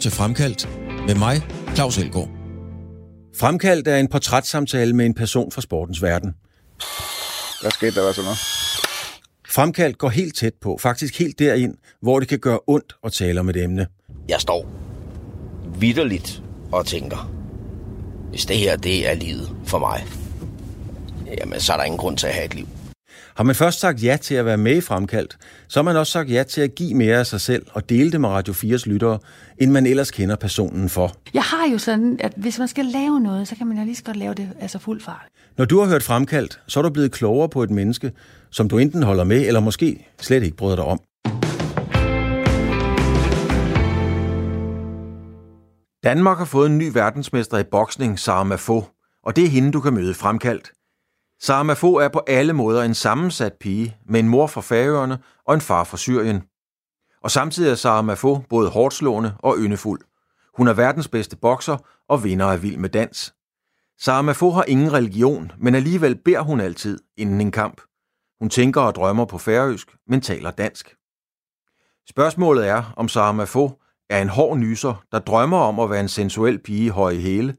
til Fremkaldt med mig, Claus Elgaard. Fremkaldt er en portrætsamtale med en person fra sportens verden. Hvad skete der sådan noget? Fremkaldt går helt tæt på, faktisk helt derind, hvor det kan gøre ondt at tale om et emne. Jeg står vitterligt og tænker, hvis det her det er livet for mig, jamen så er der ingen grund til at have et liv. Har man først sagt ja til at være med i Fremkaldt, så har man også sagt ja til at give mere af sig selv og dele det med Radio 4's lyttere, end man ellers kender personen for. Jeg har jo sådan, at hvis man skal lave noget, så kan man jo lige så godt lave det altså fuld fart. Når du har hørt Fremkaldt, så er du blevet klogere på et menneske, som du enten holder med, eller måske slet ikke bryder dig om. Danmark har fået en ny verdensmester i boksning, Sarah Mafo, og det er hende, du kan møde Fremkaldt. Sarah Mafo er på alle måder en sammensat pige med en mor fra Færøerne og en far fra Syrien. Og samtidig er Sarah Mafo både hårdslående og yndefuld. Hun er verdens bedste bokser og vinder af Vild Med Dans. Sarah Mafo har ingen religion, men alligevel beder hun altid inden en kamp. Hun tænker og drømmer på færøsk, men taler dansk. Spørgsmålet er, om Sarah Mafo er en hård nyser, der drømmer om at være en sensuel pige i høje hæle,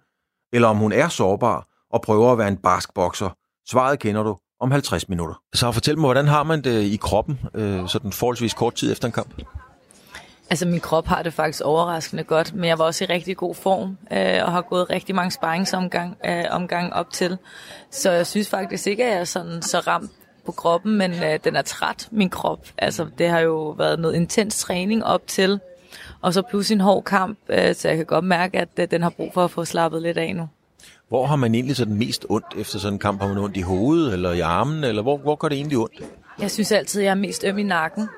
eller om hun er sårbar og prøver at være en barsk bokser. Svaret kender du om 50 minutter. Så fortæl mig, hvordan har man det i kroppen, sådan forholdsvis kort tid efter en kamp? Altså, min krop har det faktisk overraskende godt, men jeg var også i rigtig god form, og har gået rigtig mange sparringsomgang op til. Så jeg synes faktisk ikke, at jeg er sådan så ramt på kroppen, men den er træt, min krop. Altså, det har jo været noget intens træning op til, og så pludselig en hård kamp, så jeg kan godt mærke, at den har brug for at få slappet lidt af nu. Hvor har man egentlig så den mest ondt efter sådan en kamp? Har man ondt i hovedet eller i armen, eller hvor går det egentlig ondt? Jeg synes altid, at jeg er mest øm i nakken,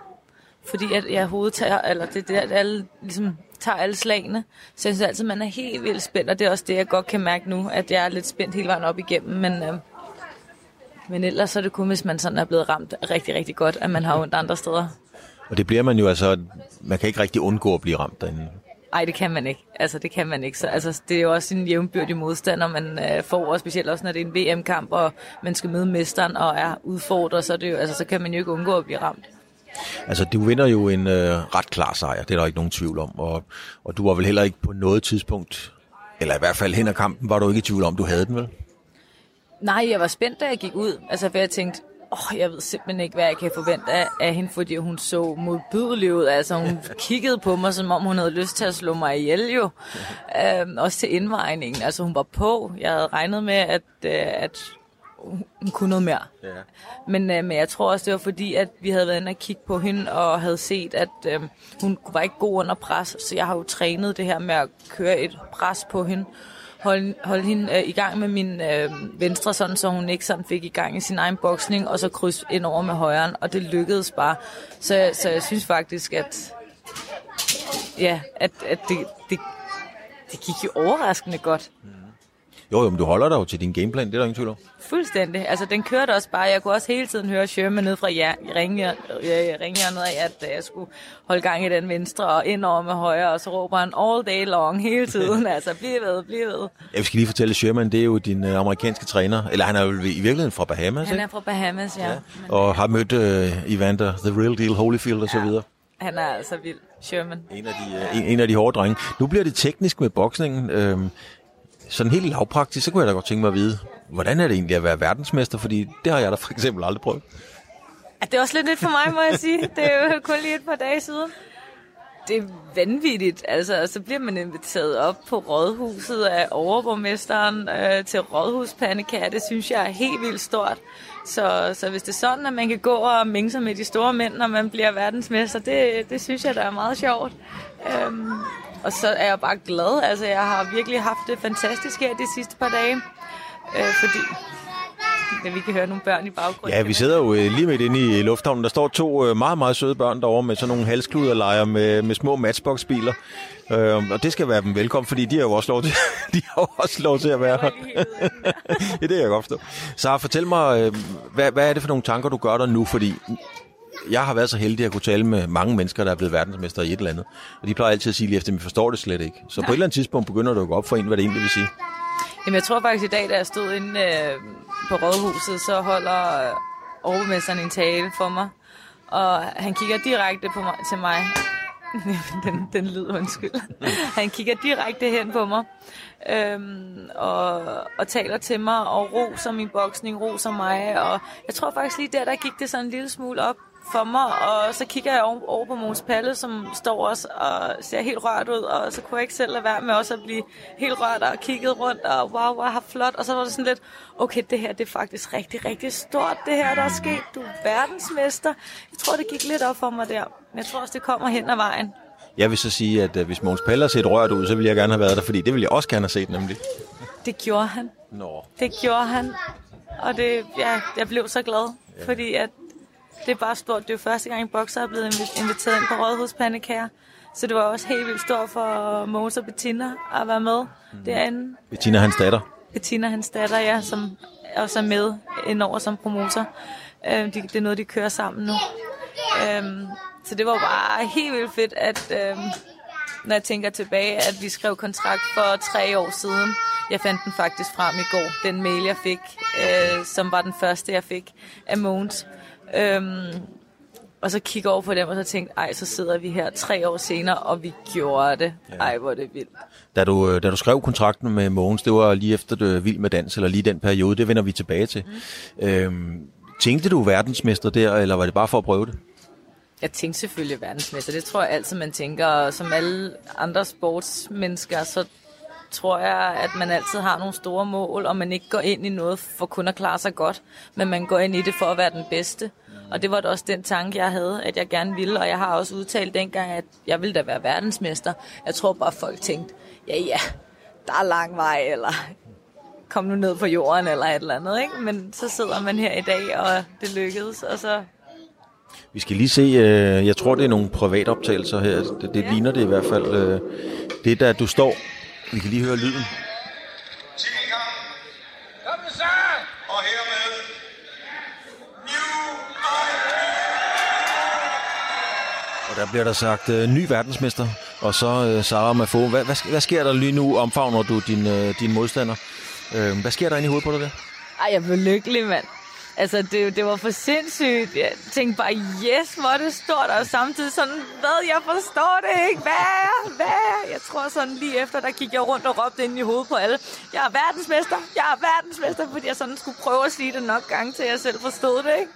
fordi at jeg hovedet tager, eller det der, at alle, ligesom, tager alle slagene. Så jeg synes altid, at man er helt vildt spændt, og det er også det, jeg godt kan mærke nu, at jeg er lidt spændt hele vejen op igennem. Men ellers så er det kun, hvis man sådan er blevet ramt rigtig, rigtig godt, at man har ondt andre steder. Og det bliver man jo altså, man kan ikke rigtig undgå at blive ramt derinde. Nej, det kan man ikke. Altså, det kan man ikke. Så, altså, det er jo også en jævnbyrdig modstander, man får, og specielt også, når det er en VM-kamp, og man skal møde mesteren og er udfordret, så, er det jo, altså, så kan man jo ikke undgå at blive ramt. Altså, du vinder jo en ret klar sejr, det er der ikke nogen tvivl om, og du var vel heller ikke på noget tidspunkt, eller i hvert fald hen ad kampen, var du ikke i tvivl om, du havde den, vel? Nej, jeg var spændt, da jeg gik ud, altså, for jeg tænkte, jeg ved simpelthen ikke, hvad jeg kan forvente af hende, fordi hun så modbydelig ud. Altså, hun kiggede på mig, som om hun havde lyst til at slå mig ihjel, jo. Også til indvejningen. Altså, hun var på. Jeg havde regnet med, at hun kunne noget mere. Ja. Men jeg tror også, det var fordi, at vi havde været inde og kigge på hende, og havde set, at hun var ikke god under pres. Så jeg har jo trænet det her med at køre et pres på hende. Holde hende i gang med min venstre, sådan, så hun ikke sådan fik i gang i sin egen boksning, og så krydse ind over med højren, og det lykkedes bare. Så jeg synes faktisk, at det gik jo overraskende godt. Jo, men du holder dig jo til din gameplan, det er der ingen tvivl om. Fuldstændig. Altså, den kørte også bare. Jeg kunne også hele tiden høre Sherman ned fra ringhjørnet af, at jeg skulle holde gang i den venstre og ind over med højre, og så råber han all day long hele tiden. Altså, bliv ved. Jeg skal lige fortælle, Sherman, det er jo din amerikanske træner, eller han er jo i virkeligheden fra Bahamas, ikke? Han er fra Bahamas, ja. Og har mødt Evander, the real deal, Holyfield og så videre. Han er altså vild, Sherman. En af de hårde drenge. Nu bliver det teknisk med boksningen. Sådan helt lavpraktisk, så kunne jeg da godt tænke mig at vide, hvordan er det egentlig at være verdensmester? Fordi det har jeg da for eksempel aldrig prøvet. Det er også lidt nyt for mig, må jeg sige. Det er jo kun lige et par dage siden. Det er vanvittigt. Altså, så bliver man inviteret op på rådhuset af overborgmesteren til rådhuspandekager. Det synes jeg er helt vildt stort. Så hvis det er sådan, at man kan gå og mingle med de store mænd, når man bliver verdensmester, det synes jeg, der er meget sjovt. Og så er jeg bare glad. Altså, jeg har virkelig haft det fantastisk her de sidste par dage. Fordi vi kan høre nogle børn i baggrunden. Ja, vi sidder jo lige midt inde i lufthavnen. Der står to meget, meget søde børn derovre med sådan nogle halskluderlejer med små matchbox-biler. Og det skal være dem velkommen, fordi de har jo også lov til at være her. Det er det, jeg godt forstår. Så fortæl mig, hvad er det for nogle tanker, du gør dig nu? Fordi jeg har været så heldig at kunne tale med mange mennesker, der er blevet verdensmester i et eller andet. Og de plejer altid at sige lige efter, at vi forstår det slet ikke. Så på et eller andet tidspunkt begynder det at gå op for en, hvad det egentlig vil sige. Jamen, jeg tror faktisk i dag, da jeg stod inde på rådhuset, så holder overmesteren en tale for mig. Og han kigger direkte til mig Den lyder undskyld. Han kigger direkte hen på mig og taler til mig og roser min boksning, roser mig. Og jeg tror faktisk lige der gik det sådan en lille smule op for mig, og så kigger jeg over på Mogens Palle, som står også og ser helt rørt ud, og så kunne jeg ikke selv lade være med også at blive helt rørt og kigget rundt, og wow, hvor flot, og så var det sådan lidt, okay, det her, det er faktisk rigtig, rigtig stort, det her, der er sket, du er verdensmester. Jeg tror, det gik lidt op for mig der, men jeg tror også, det kommer hen ad vejen. Jeg vil så sige, at hvis Mogens Palle har set rørt ud, så ville jeg gerne have været der, fordi det ville jeg også gerne have set, nemlig. Det gjorde han. Nå. Det gjorde han, og det, ja, jeg blev så glad, ja. Fordi at det er bare stort. Det er jo første gang, en bokser er blevet inviteret ind på Rådhuspandekager. Så det var også helt vildt stort for Måns og Bettina at være med derinde. Bettina, hans datter. Bettina, hans datter, ja, som også er med indover som promotor. Det er noget, de kører sammen nu. Så det var bare helt vildt fedt, at når jeg tænker tilbage, at vi skrev kontrakt for 3 år siden. Jeg fandt den faktisk frem i går. Den mail, jeg fik, som var den første, jeg fik af Måns. Og så kigge over på dem, og så tænkte, ej, så sidder vi her 3 år senere, og vi gjorde det. Ej, hvor det vildt. Da du skrev kontrakten med Mogens, det var lige efter Vild Med Dans, eller lige den periode, det vender vi tilbage til. Tænkte du verdensmester der, eller var det bare for at prøve det? Jeg tænkte selvfølgelig verdensmester. Det tror jeg altid, man tænker. Som alle andre sportsmennesker, så tror jeg, at man altid har nogle store mål, og man ikke går ind i noget for kun at klare sig godt, men man går ind i det for at være den bedste. Og det var da også den tanke, jeg havde, at jeg gerne ville, og jeg har også udtalt dengang, at jeg ville da være verdensmester. Jeg tror bare, folk tænkte, ja, der er lang vej, eller kom nu ned på jorden, eller et eller andet, ikke? Men så sidder man her i dag, og det lykkedes, og så... Vi skal lige se, jeg tror, det er nogle privatoptagelser her. Det ligner det i hvert fald. Det der, du står... Vi kan lige høre lyden. Og hermed og der bliver der sagt ny verdensmester, og så Sarah Mafo. Hvad sker der lige nu? Omfavner du din modstander? Hvad sker der inde i hovedet på dig der? Ej, jeg blev lykkelig, mand. Altså, det var for sindssygt. Jeg tænkte bare, yes, hvor det stort, og samtidig sådan, hvad, jeg forstår det ikke, hvad? Jeg tror sådan lige efter, der gik jeg rundt og råbte ind i hovedet på alle, jeg er verdensmester, fordi jeg sådan skulle prøve at sige det nok gange, til jeg selv forstod det, ikke?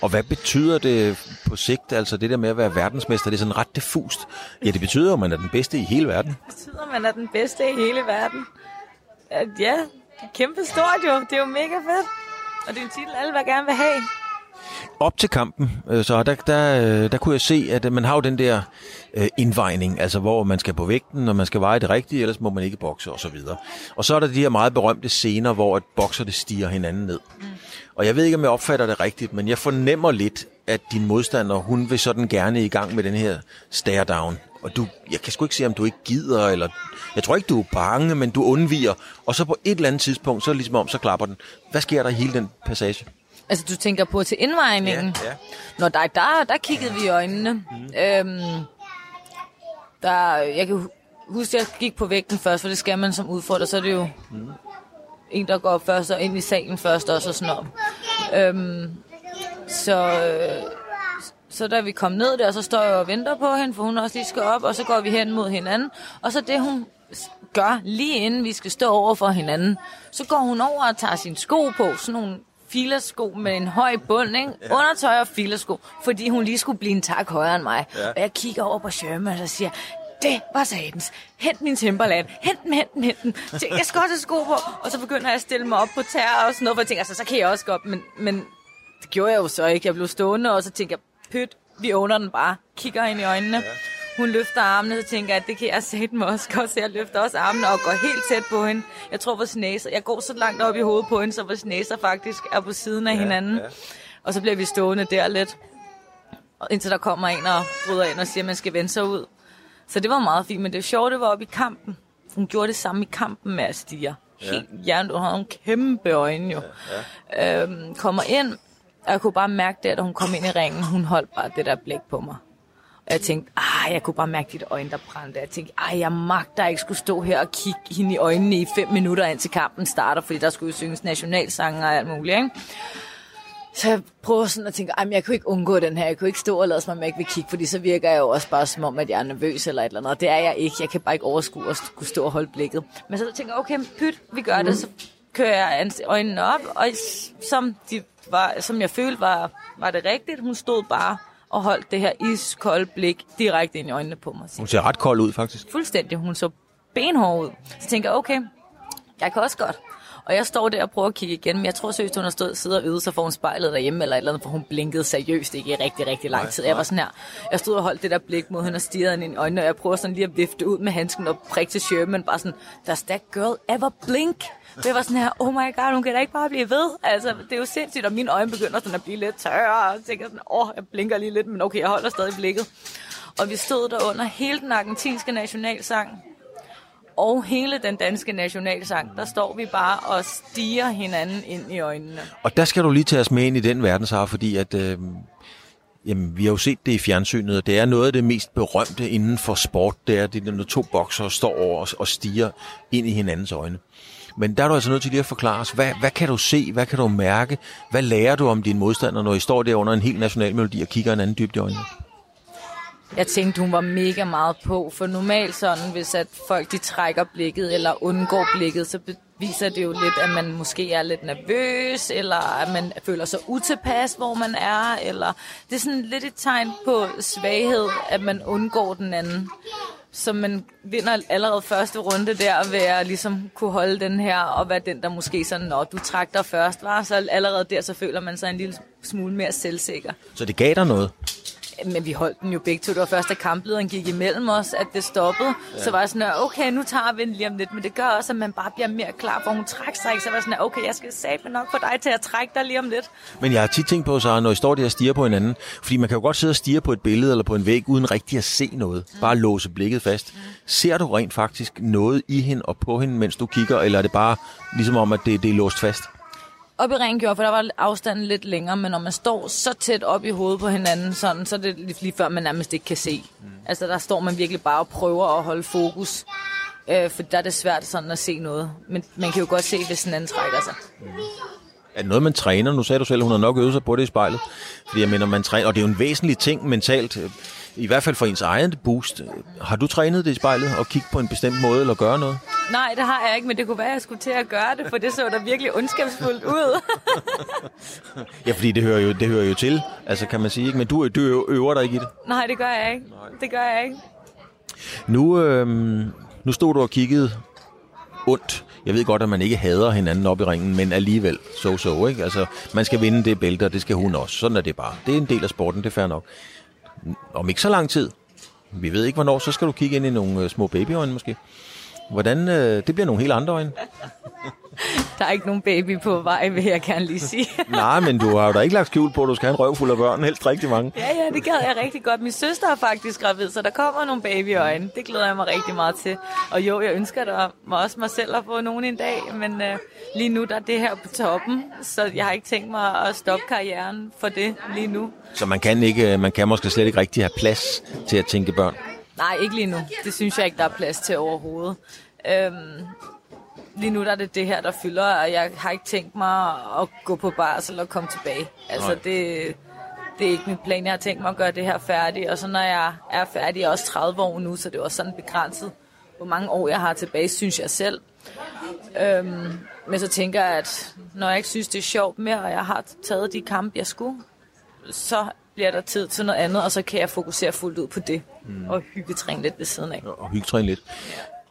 Og hvad betyder det på sigt, altså det der med at være verdensmester, det er sådan ret diffust. Ja, det betyder, at man er den bedste i hele verden. Det betyder, at man er den bedste i hele verden. Ja, det er kæmpestort jo, det er jo mega fedt. Og det er en titel, alle vil gerne vil have. Op til kampen, så der kunne jeg se, at man har jo den der indvejning, altså hvor man skal på vægten, og man skal veje det rigtige, ellers må man ikke bokse osv. Og så er der de her meget berømte scener, hvor bokserne stiger hinanden ned. Mm. Og jeg ved ikke, om jeg opfatter det rigtigt, men jeg fornemmer lidt, at din modstander, hun vil sådan gerne i gang med den her stare-down. Og jeg kan sgu ikke se, om du ikke gider, eller jeg tror ikke, du er bange, men du undviger. Og så på et eller andet tidspunkt, så ligesom om, så klapper den. Hvad sker der i hele den passage? Altså, du tænker på til indvejningen? Ja. Nå, der kiggede vi i øjnene. Jeg kan huske, jeg gik på vægten først, for det skal man som udfordrer. Så er det jo en, der går først, og ind i salen først, og så sådan op. Så da vi kom ned der, så står jeg og venter på hende, for hun også lige skal op, og så går vi hen mod hinanden. Og så det, hun gør, lige inden vi skal stå over for hinanden, så går hun over og tager sine sko på, sådan nogle filersko med en høj bund, ikke? Ja. Undertøj og filersko, fordi hun lige skulle blive en tak højere end mig. Ja. Og jeg kigger over på Sherman og siger, det var satans. Hent min Timberland. Hent den. Jeg skal også have sko på. Og så begynder jeg at stille mig op på tæer og sådan noget, for jeg tænker, altså, så kan jeg også gå op, men det gjorde jeg jo så ikke. Jeg blev stående, og så tænker jeg, pyt, vi åbner den bare, kigger ind i øjnene. Ja. Hun løfter armene, så tænker jeg, at det kan jeg satme også godt, så jeg løfter også armene og går helt tæt på hende. Jeg tror, vores næser, jeg går så langt op i hovedet på hende, så vores næser faktisk er på siden af hinanden. Ja. Og så bliver vi stående der lidt, indtil der kommer en og bryder ind og siger, at man skal vende sig ud. Så det var meget fint, men det sjove, det var oppe i kampen. Hun gjorde det samme i kampen med at stige. Helt hjernet, hun havde en kæmpe øjne jo. Ja. Kommer ind. Og jeg kunne bare mærke det, at hun kom ind i ringen. Hun holdt bare det der blik på mig. Og jeg tænkte, jeg kunne bare mærke dit øjne, der brændte. Jeg tænkte, jeg magter ikke skulle stå her og kigge hende i øjnene i 5 minutter, indtil kampen starter. Fordi der skulle jo synges nationalsange og alt muligt, ikke? Så jeg prøver sådan at tænke, jeg kunne ikke undgå den her, jeg kunne ikke stå og lade som om jeg ikke vil kigge, fordi så virker jeg jo også bare som om, at jeg er nervøs eller et eller andet, og det er jeg ikke, jeg kan bare ikke overskue at skulle stå og holde blikket. Men så tænker jeg, okay, pyt, vi gør det, så kører jeg øjnene op, og som jeg følte var det rigtigt, hun stod bare og holdt det her iskolde blik direkte ind i øjnene på mig. Hun ser ret kold ud faktisk. Fuldstændig, hun så benhård ud. Så tænker jeg, okay, jeg kan også godt. Og jeg står der og prøver at kigge igen, men jeg tror seriøst, hun har siddet og øvet sig foran spejlet derhjemme eller et eller andet, for hun blinkede seriøst ikke i rigtig, rigtig lang tid. Jeg var sådan her, jeg stod og holdt det der blik mod hende og stirrede hende ind i øjnene, og jeg prøver sådan lige at vifte ud med handsken og prikke til Sherman, bare sådan, does that girl ever blink? Det var sådan her, oh my god, hun kan da ikke bare blive ved. Altså, det er jo sindssygt, og mine øjne begynder sådan at blive lidt tørre, og tænker sådan, jeg blinker lige lidt, men okay, jeg holder stadig blikket. Og vi stod der under hele den argentinske nationalsang. Og hele den danske nationalsang, der står vi bare og stiger hinanden ind i øjnene. Og der skal du lige tage os med ind i den verden, Sarah, fordi at, vi har jo set det i fjernsynet, og det er noget af det mest berømte inden for sport, det er, når to boksere står over os og stiger ind i hinandens øjne. Men der er du altså nødt til lige at forklare os, hvad kan du se, hvad kan du mærke, hvad lærer du om dine modstandere, når I står der under en hel nationalmelodi og kigger hinanden dybt i øjnene? Jeg tænkte, hun var mega meget på, for normalt sådan, hvis at folk de trækker blikket eller undgår blikket, så viser det jo lidt, at man måske er lidt nervøs, eller at man føler sig utilpas, hvor man er, eller det er sådan lidt et tegn på svaghed, at man undgår den anden. Så man vinder allerede første runde der, ved at ligesom kunne holde den her, og være den, der måske sådan, når du trak dig først, var, så allerede der, så føler man sig en lille smule mere selvsikker. Så det gav dig noget? Men vi holdt den jo begge to. Det var først, da kamplederen gik imellem os, at det stoppede. Ja. Så var jeg sådan, okay, nu tager vi den lige om lidt. Men det gør også, at man bare bliver mere klar, for hun trækker sig ikke. Så var jeg sådan, okay, jeg skal satme nok for dig til at trække dig lige om lidt. Men jeg har tit tænkt på, Sarah, når I står der og stiger på hinanden. Fordi man kan jo godt sidde og stirre på et billede eller på en væg, uden rigtig at se noget. Bare låse blikket fast. Ser du rent faktisk noget i hende og på hende, mens du kigger? Eller er det bare ligesom om, at det er låst fast? Op i ringen gjorde, for der var afstanden lidt længere, men når man står så tæt op i hovedet på hinanden, sådan, så er det lige før, man nærmest ikke kan se. Altså der står man virkelig bare og prøver at holde fokus, for der er det svært sådan at se noget. Men man kan jo godt se, hvis den anden trækker sig. Er det noget, man træner? Nu sagde du selv, at hun har nok øvet sig på det i spejlet. Fordi jeg mener, man træner, og det er jo en væsentlig ting mentalt, i hvert fald for ens egen boost. Har du trænet det i spejlet og kigge på en bestemt måde eller gøre noget? Nej, det har jeg ikke, men det kunne være, at jeg skulle til at gøre det, for det så da virkelig ondskabsfuldt ud. Ja, fordi det hører jo til, altså kan man sige, ikke? Men du øver dig ikke i det? Nej, det gør jeg ikke. Det gør jeg ikke. Nu stod du og kiggede ondt. Jeg ved godt, at man ikke hader hinanden op i ringen, men alligevel so, ikke? Altså, man skal vinde det bælte, og det skal hun også. Sådan er det bare. Det er en del af sporten, det er fair nok. Om ikke så lang tid, vi ved ikke hvornår, så skal du kigge ind i nogle små babyøjne måske. Hvordan? Det bliver nogle helt andre øjne. Der er ikke nogen baby på vej, vil jeg gerne lige sige. Nej, men du har jo da ikke lagt skjul på, at du skal have en røvfuld af børn, helst rigtig mange. Ja, det gad jeg rigtig godt. Min søster er faktisk gravid, så der kommer nogle babyøjne. Det glæder jeg mig rigtig meget til. Og jo, jeg ønsker der også mig selv at få nogen en dag, men lige nu der er det her på toppen, så jeg har ikke tænkt mig at stoppe karrieren for det lige nu. Så man kan måske slet ikke rigtig have plads til at tænke børn? Nej, ikke lige nu. Det synes jeg ikke, der er plads til overhovedet. Lige nu der er det her, der fylder, og jeg har ikke tænkt mig at gå på barsel og komme tilbage. Altså, det er ikke min plan. Jeg har tænkt mig at gøre det her færdigt, og så når jeg er færdig, jeg er også 30 år nu, så det er også sådan begrænset, hvor mange år jeg har tilbage, synes jeg selv. Men så tænker jeg, at når jeg ikke synes, det er sjovt mere, og jeg har taget de kampe, jeg skulle, så bliver der tid til noget andet, og så kan jeg fokusere fuldt ud på det, og hyggetræne lidt ved siden af. Og hyggetræne lidt.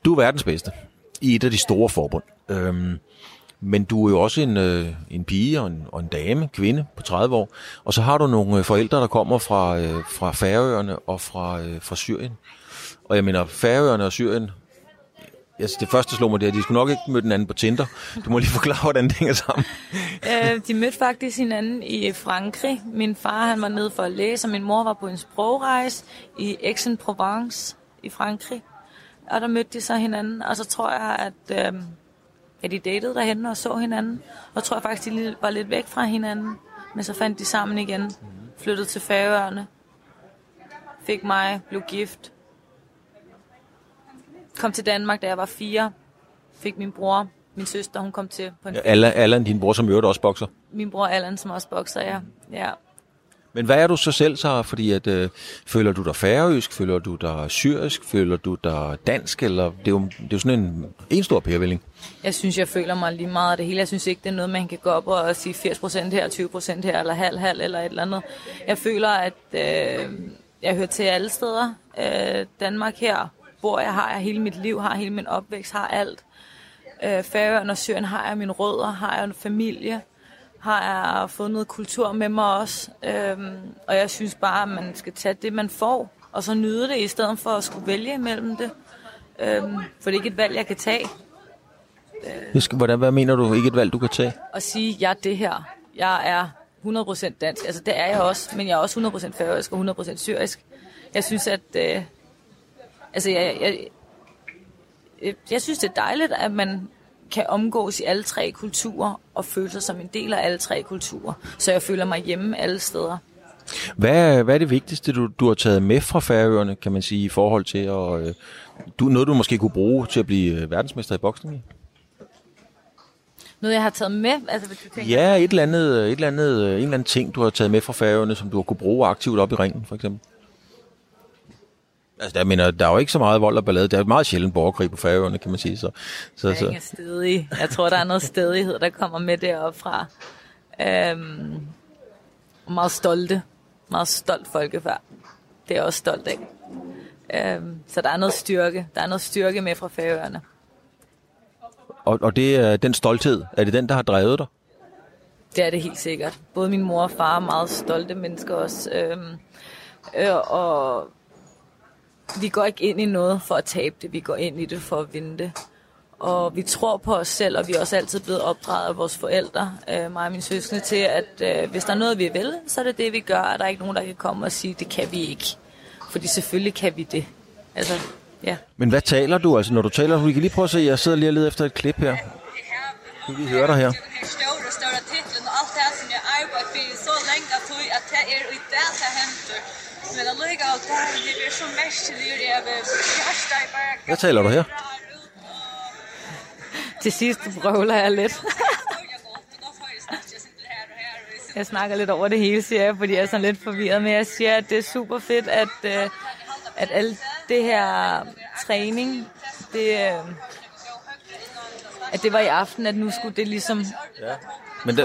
Du er verdens bedste i et af de store forbund. Men du er jo også en pige og en dame, kvinde på 30 år, og så har du nogle forældre, der kommer fra Færøerne og fra Syrien. Og jeg mener, Færøerne og Syrien, altså det første slog mig der, de skulle nok ikke møde den anden på Tinder. Du må lige forklare, hvordan det hænger sammen. De mødte faktisk hinanden i Frankrig. Min far, han var nede for at læse, og min mor var på en sprogrejse i Aix-en-Provence i Frankrig. Og der mødte de så hinanden, og så tror jeg, at de datede derhenne og så hinanden. Og tror jeg faktisk, de var lidt væk fra hinanden, men så fandt de sammen igen. Flyttede til Færøerne, fik mig, blev gift. Kom til Danmark, da jeg var 4. Fik min bror, min søster, hun kom til. På en Allan, din bror, som i øvrigt også bokser. min bror Allan, som også bokser, ja. Men hvad er du så selv, Sarah? Fordi at, føler du dig færøsk? Føler du dig syrisk? Føler du dig dansk? Eller, det er jo sådan en stor pærevælling. Jeg synes, jeg føler mig lige meget af det hele. Jeg synes ikke, det er noget, man kan gå op og sige 80% her, 20% her, eller halv, eller et eller andet. Jeg føler, at jeg hører til alle steder. Danmark her, hvor jeg har hele mit liv, har hele min opvækst, har alt. Færøerne og Syrien har jeg mine rødder, har jeg en familie. Har jeg fået noget kultur med mig også, og jeg synes bare, at man skal tage det, man får, og så nyde det, i stedet for at skulle vælge imellem det. For det er ikke et valg, jeg kan tage. Hvad mener du, ikke et valg, du kan tage? At sige, jeg er det her. Jeg er 100% dansk. Altså, det er jeg også, men jeg er også 100% færøsk og 100% syrisk. Jeg synes, at... Jeg synes, det er dejligt, at man... kan omgås i alle tre kulturer og føle sig som en del af alle tre kulturer. Så jeg føler mig hjemme alle steder. Hvad er det vigtigste, du har taget med fra Færøerne, kan man sige, i forhold til at... Noget, du måske kunne bruge til at blive verdensmester i boksning? Noget, jeg har taget med? Altså, hvis du tænker... Ja, en eller anden ting, du har taget med fra Færøerne, som du har kunne bruge aktivt op i ringen, for eksempel. Altså, jeg mener, der er jo ikke så meget vold og ballade. Der er jo meget sjældent borgerkrig på Færøerne, kan man sige. Så. Jeg er stedig. Jeg tror, der er noget stedighed, der kommer med deroppe fra. Meget stolte. Meget stolt folkefærd. Det er også stolt af. Så der er noget styrke. Der er noget styrke med fra Færøerne. Og det er den stolthed. Er det den, der har drevet dig? Det er det helt sikkert. Både min mor og far er meget stolte mennesker også. Og... Vi går ikke ind i noget for at tabe det. Vi går ind i det for at vinde det. Og vi tror på os selv, og vi er også altid blevet opdraget af vores forældre, mig og mine søskende, til, at hvis der er noget, vi vil, så er det det, vi gør. Og der er ikke nogen, der kan komme og sige, det kan vi ikke. Fordi selvfølgelig kan vi det. Altså, ja. Men hvad taler du? Altså, når du taler, vi kan lige prøve at se, jeg sidder lige og leder efter et klip her. Du kan lige høre dig her. Hvad taler du her? Til sidst brøvler jeg lidt. Jeg snakker lidt over det hele, siger jeg, fordi jeg er sådan lidt forvirret. Men jeg siger, at det er super fedt, at alt det her træning, det var i aften, at nu skulle det ligesom... Ja.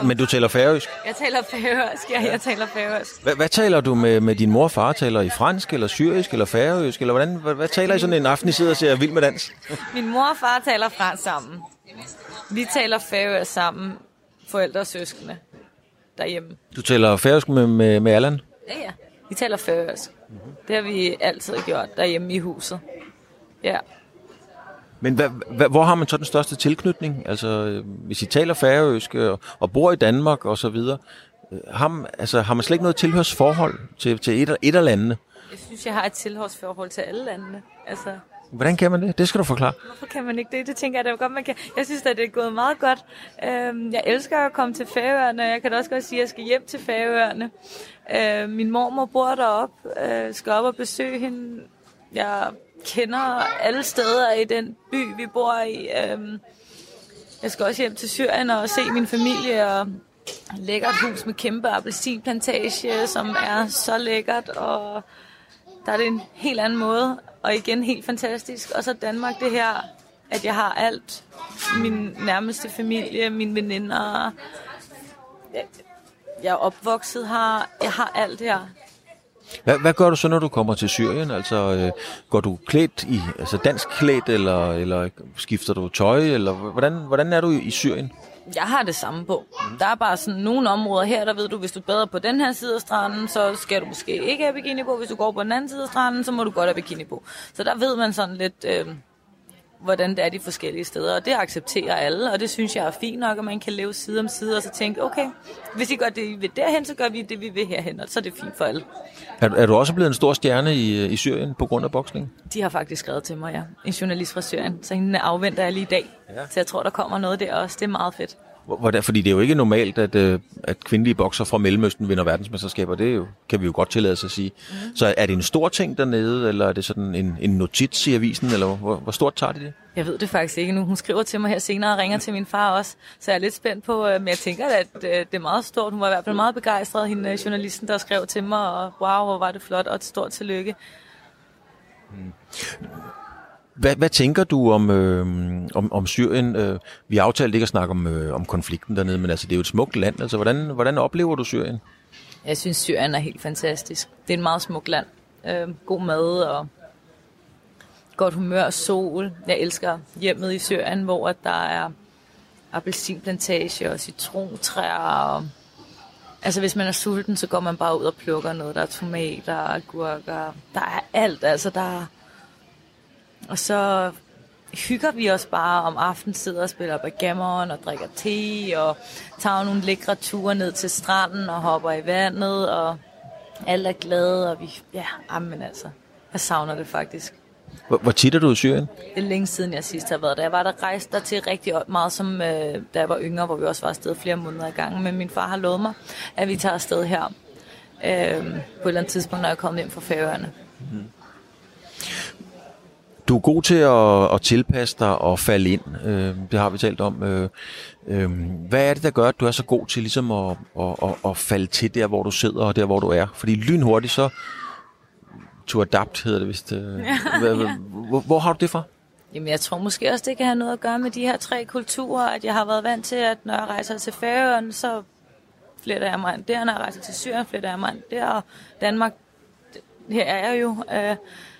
Men du taler færøsk? Jeg taler færøsk, ja. Jeg taler færøsk. Hvad taler du med din mor og far? Taler I fransk, eller syrisk, eller færøsk? Eller hvordan? Hvad taler I sådan en aften, I sidder og ser Vild Med Dans? Min mor og far taler fransk sammen. Vi taler færøsk sammen, forældre og søskende derhjemme. Du taler færøsk med Allan? Ja. Vi taler færøsk. Mm-hmm. Det har vi altid gjort derhjemme i huset. Ja. Men hvor har man så den største tilknytning? Altså, hvis I taler færøsk og bor i Danmark og så videre, har man slet ikke noget tilhørsforhold til et af landene? Jeg synes, jeg har et tilhørsforhold til alle landene. Altså, hvordan kan man det? Det skal du forklare. Hvorfor kan man ikke det? Det tænker jeg da godt, man kan. Jeg synes, at det er gået meget godt. Jeg elsker at komme til Færøerne. Jeg kan da også godt sige, at jeg skal hjem til Færøerne. Min mormor bor deroppe. Jeg skal op og besøge hende. Jeg kender alle steder i den by, vi bor i. Jeg skal også hjem til Syrien og se min familie og lækkert hus med kæmpe appelsinplantage, som er så lækkert, og der er det en helt anden måde, og igen helt fantastisk. Og så Danmark, det her, at jeg har alt. Min nærmeste familie, mine veninder. Jeg er opvokset her. Jeg har alt her. Hvad gør du så, når du kommer til Syrien? Altså, går du klædt i dansk klædt, eller skifter du tøj? Eller hvordan er du i Syrien? Jeg har det samme på. Der er bare sådan nogle områder her, der ved du, hvis du bader på den her side af stranden, så skal du måske ikke have bikini på. Hvis du går på den anden side af stranden, så må du godt have bikini på. Så der ved man sådan lidt, hvordan det er de forskellige steder. Og det accepterer alle, og det synes jeg er fint nok, at man kan leve side om side og så tænke, okay, hvis I gør det, vi vil derhen, så gør vi det, vi vil herhen, og så er det fint for alle. Er du også blevet en stor stjerne i Syrien på grund af boksning? De har faktisk skrevet til mig, ja. En journalist fra Syrien, så hende afventer jeg lige i dag. Ja. Så jeg tror, der kommer noget der også. Det er meget fedt. Hvordan, fordi det er jo ikke normalt, at kvindelige bokser fra Mellemøsten vinder verdensmesterskaber. Det er jo, kan vi jo godt tillade sig at sige. Mm. Så er det en stor ting dernede, eller er det sådan en notits i avisen, eller hvor stort tager de det? Jeg ved det faktisk ikke nu. Hun skriver til mig her senere og ringer til min far også, så jeg er lidt spændt på, men jeg tænker, at det er meget stort. Hun var i hvert fald meget begejstret, hende journalisten, der skrev til mig, og wow, hvor var det flot, og et stort tillykke. Mm. Hvad tænker du om Syrien? Vi aftalte ikke at snakke om konflikten dernede, men altså, det er jo et smukt land. Altså, hvordan oplever du Syrien? Jeg synes, Syrien er helt fantastisk. Det er et meget smukt land. God mad og godt humør og sol. Jeg elsker hjemmet i Syrien, hvor der er appelsinplantage og citrontræer. Og altså, hvis man er sulten, så går man bare ud og plukker noget. Der er tomater og agurker. Der er alt, altså der. Og så hygger vi os bare om aftenen, sidder og spiller backgammon og drikker te og tager nogle lækre ture ned til stranden og hopper i vandet, og alle er glade, og vi, ja, amen altså, jeg savner det faktisk. Hvor tit er du i Syrien? Det er længe siden, jeg sidst har været der. Jeg var der, rejste der til rigtig meget, som da jeg var yngre, hvor vi også var afsted flere måneder i gangen, men min far har lovet mig, at vi tager afsted her på et eller andet tidspunkt, når jeg kommer hjem fra Færøerne. Mm. Du er god til at tilpasse dig og falde ind. Det har vi talt om. Hvad er det, der gør, at du er så god til ligesom at falde til der, hvor du sidder og der, hvor du er? Fordi lynhurtigt så... To adapt hedder det vist. Hvor har du det fra? Jamen, jeg tror måske også, det kan have noget at gøre med de her tre kulturer. At jeg har været vant til, at når jeg rejser til Færøerne, så fletter jeg mig ind der. Når jeg rejser til Syrien, fletter jeg mig ind der. Og Danmark, her er jeg jo.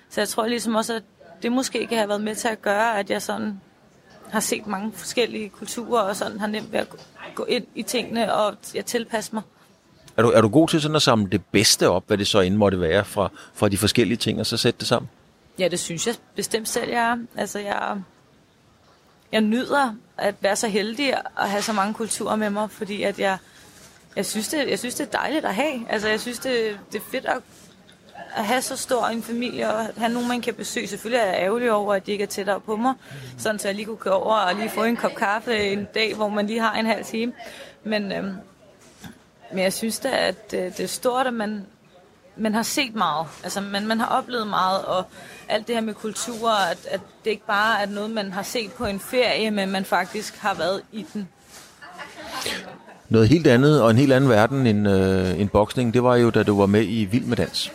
Så jeg tror ligesom også, at det måske kan have været med til at gøre, at jeg sådan har set mange forskellige kulturer, og sådan har nemt ved at gå ind i tingene, og jeg tilpasser mig. Er du god til sådan at samle det bedste op, hvad det så end måtte være fra de forskellige ting, og så sætte det sammen? Ja, det synes jeg bestemt selv, jeg er. Altså, jeg nyder at være så heldig at have så mange kulturer med mig, fordi at jeg synes, det er dejligt at have. Altså, jeg synes, det er fedt at have så stor en familie, og have nogen, man kan besøge. Selvfølgelig er jeg ærgerlig over, at de ikke er tættere på mig, sådan så jeg lige kunne køre over og lige få en kop kaffe en dag, hvor man lige har en halv time. Men jeg synes da, at det er stort, at man har set meget. Altså, man har oplevet meget, og alt det her med kulturer, at det ikke bare er noget, man har set på en ferie, men man faktisk har været i den. Noget helt andet, og en helt anden verden end boksning, det var jo, da du var med i Vild Med Dans.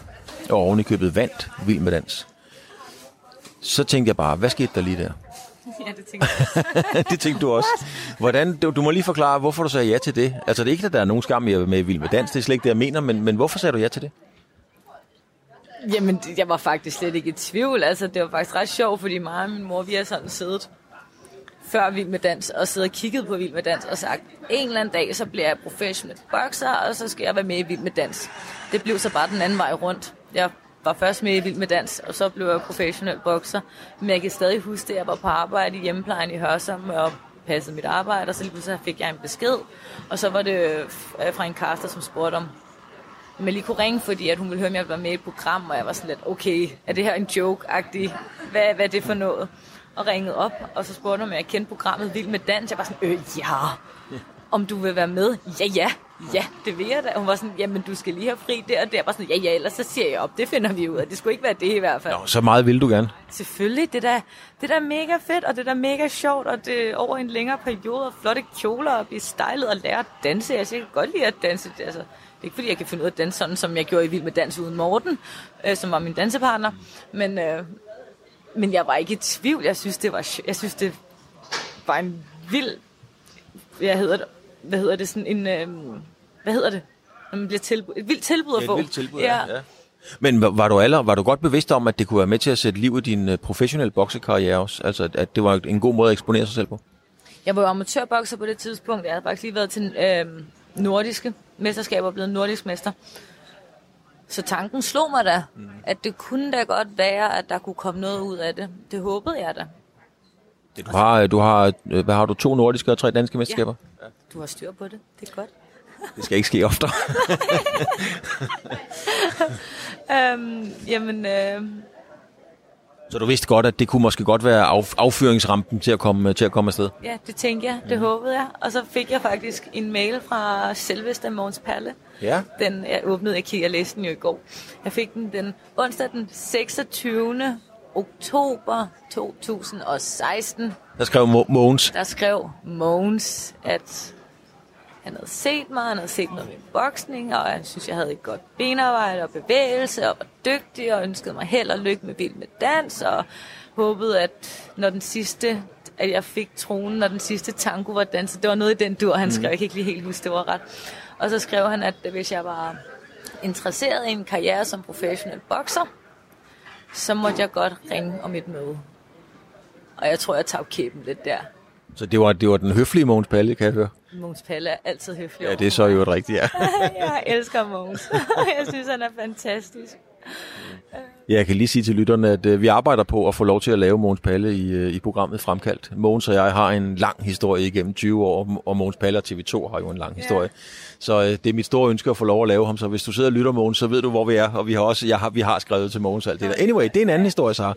Og oven i købet vandt Vild Med Dans. Så tænkte jeg bare, hvad skete der lige der? Ja, det tænkte jeg også. Det tænkte du også. Hvordan, du må lige forklare, hvorfor du sagde ja til det. Altså, det er ikke, at der er nogen skam i at være med i Vild Med Dans. Det er slet ikke det, jeg mener. Men hvorfor sagde du ja til det? Jamen, jeg var faktisk slet ikke i tvivl. Altså, det var faktisk ret sjovt, fordi mig og min mor, vi har sådan siddet før Vild Med Dans, og siddet og kigget på Vild Med Dans, og sagt, en eller anden dag, så bliver jeg professionel bokser, og så skal jeg være med i Vild Med Dans. Det blev så bare den anden vej rundt. Jeg var først med i Vild Med Dans, og så blev jeg professionel bokser. Men jeg kan stadig huske, at jeg var på arbejde i hjemmeplejen i Hørsholm og passede mit arbejde, og så lige pludselig fik jeg en besked. Og så var det fra en caster, som spurgte om jeg lige kunne ringe, fordi at hun ville høre, om jeg var med i et program, og jeg var sådan lidt, okay, er det her en joke-agtig? Hvad er det for noget? Og ringede op, og så spurgte hun, om jeg kendte programmet Vild Med Dans. Jeg var sådan, ja, om du vil være med? Ja, det vil jeg da. Hun var sådan, jamen du skal lige have fri der og der. Bare sådan, ja, ellers så siger jeg op. Det finder vi ud af. Det skulle ikke være det i hvert fald. Nå, så meget vil du gerne. Selvfølgelig. Det der mega fedt, og det der mega sjovt, og det over en længere periode, og flotte kjoler, og blive stylet og lære at danse. Altså, jeg kan godt lide at danse. Altså, det er ikke fordi, jeg kan finde ud af at danse sådan, som jeg gjorde i Vild Med Dans uden Morten, som var min dansepartner. Men jeg var ikke i tvivl. Jeg synes, det var en vild... Hvad hedder det? Når man bliver tilbudt. Et vildt tilbud at få. Et vildt tilbud, ja. Men var du godt bevidst om, at det kunne være med til at sætte liv i din professionelle boksekarriere også? Altså, at det var en god måde at eksponere sig selv på? Jeg var jo amatørbokser på det tidspunkt. Jeg havde faktisk lige været til nordiske mesterskaber og blevet nordisk mester. Så tanken slog mig da, at det kunne da godt være, at der kunne komme noget ud af det. Det håbede jeg da. Hvad har du 2 nordiske og 3 danske mesterskaber? Ja. Du har styr på det. Det er godt. Det skal ikke ske oftere. Så du vidste godt, at det kunne måske godt være affyringsrampen til at komme afsted? Ja, det tænkte jeg. Det håbede jeg. Og så fik jeg faktisk en mail fra selveste Mogens Palle. Ja. Den jeg åbnede, jeg læste den jo i går. Jeg fik den onsdag den 26. oktober 2016. Der skrev Mogens, at han havde set mig, han havde set noget med boksning, og han synes, jeg havde et godt benarbejde og bevægelse, og var dygtig, og ønskede mig held og lykke med Vild Med Dans, og håbede, at at jeg fik tronen, når den sidste tango var danset. Det var noget i den dur, han skrev, jeg kan ikke lige helt huske, det var ret. Og så skrev han, at hvis jeg var interesseret i en karriere som professionel bokser, så måtte jeg godt ringe om et møde. Og jeg tror, jeg tabte kæben lidt der. Så det var den høflige Mogens Palle, kan jeg høre? Mogens Palle er altid høflig. Ja, det er så jo et rigtigt, ja. Jeg elsker Mogens. Jeg synes, han er fantastisk. Ja, jeg kan lige sige til lytterne, at vi arbejder på at få lov til at lave Mogens Palle i programmet Fremkaldt. Mogens og jeg har en lang historie igennem 20 år, og Mogens Palle og TV2 har jo en lang historie. Så det er mit store ønske at få lov at lave ham. Så hvis du sidder og lytter, Mogens, så ved du, hvor vi er. Og vi har skrevet til Mogens alt det der. Anyway, det er en anden historie, Sarah.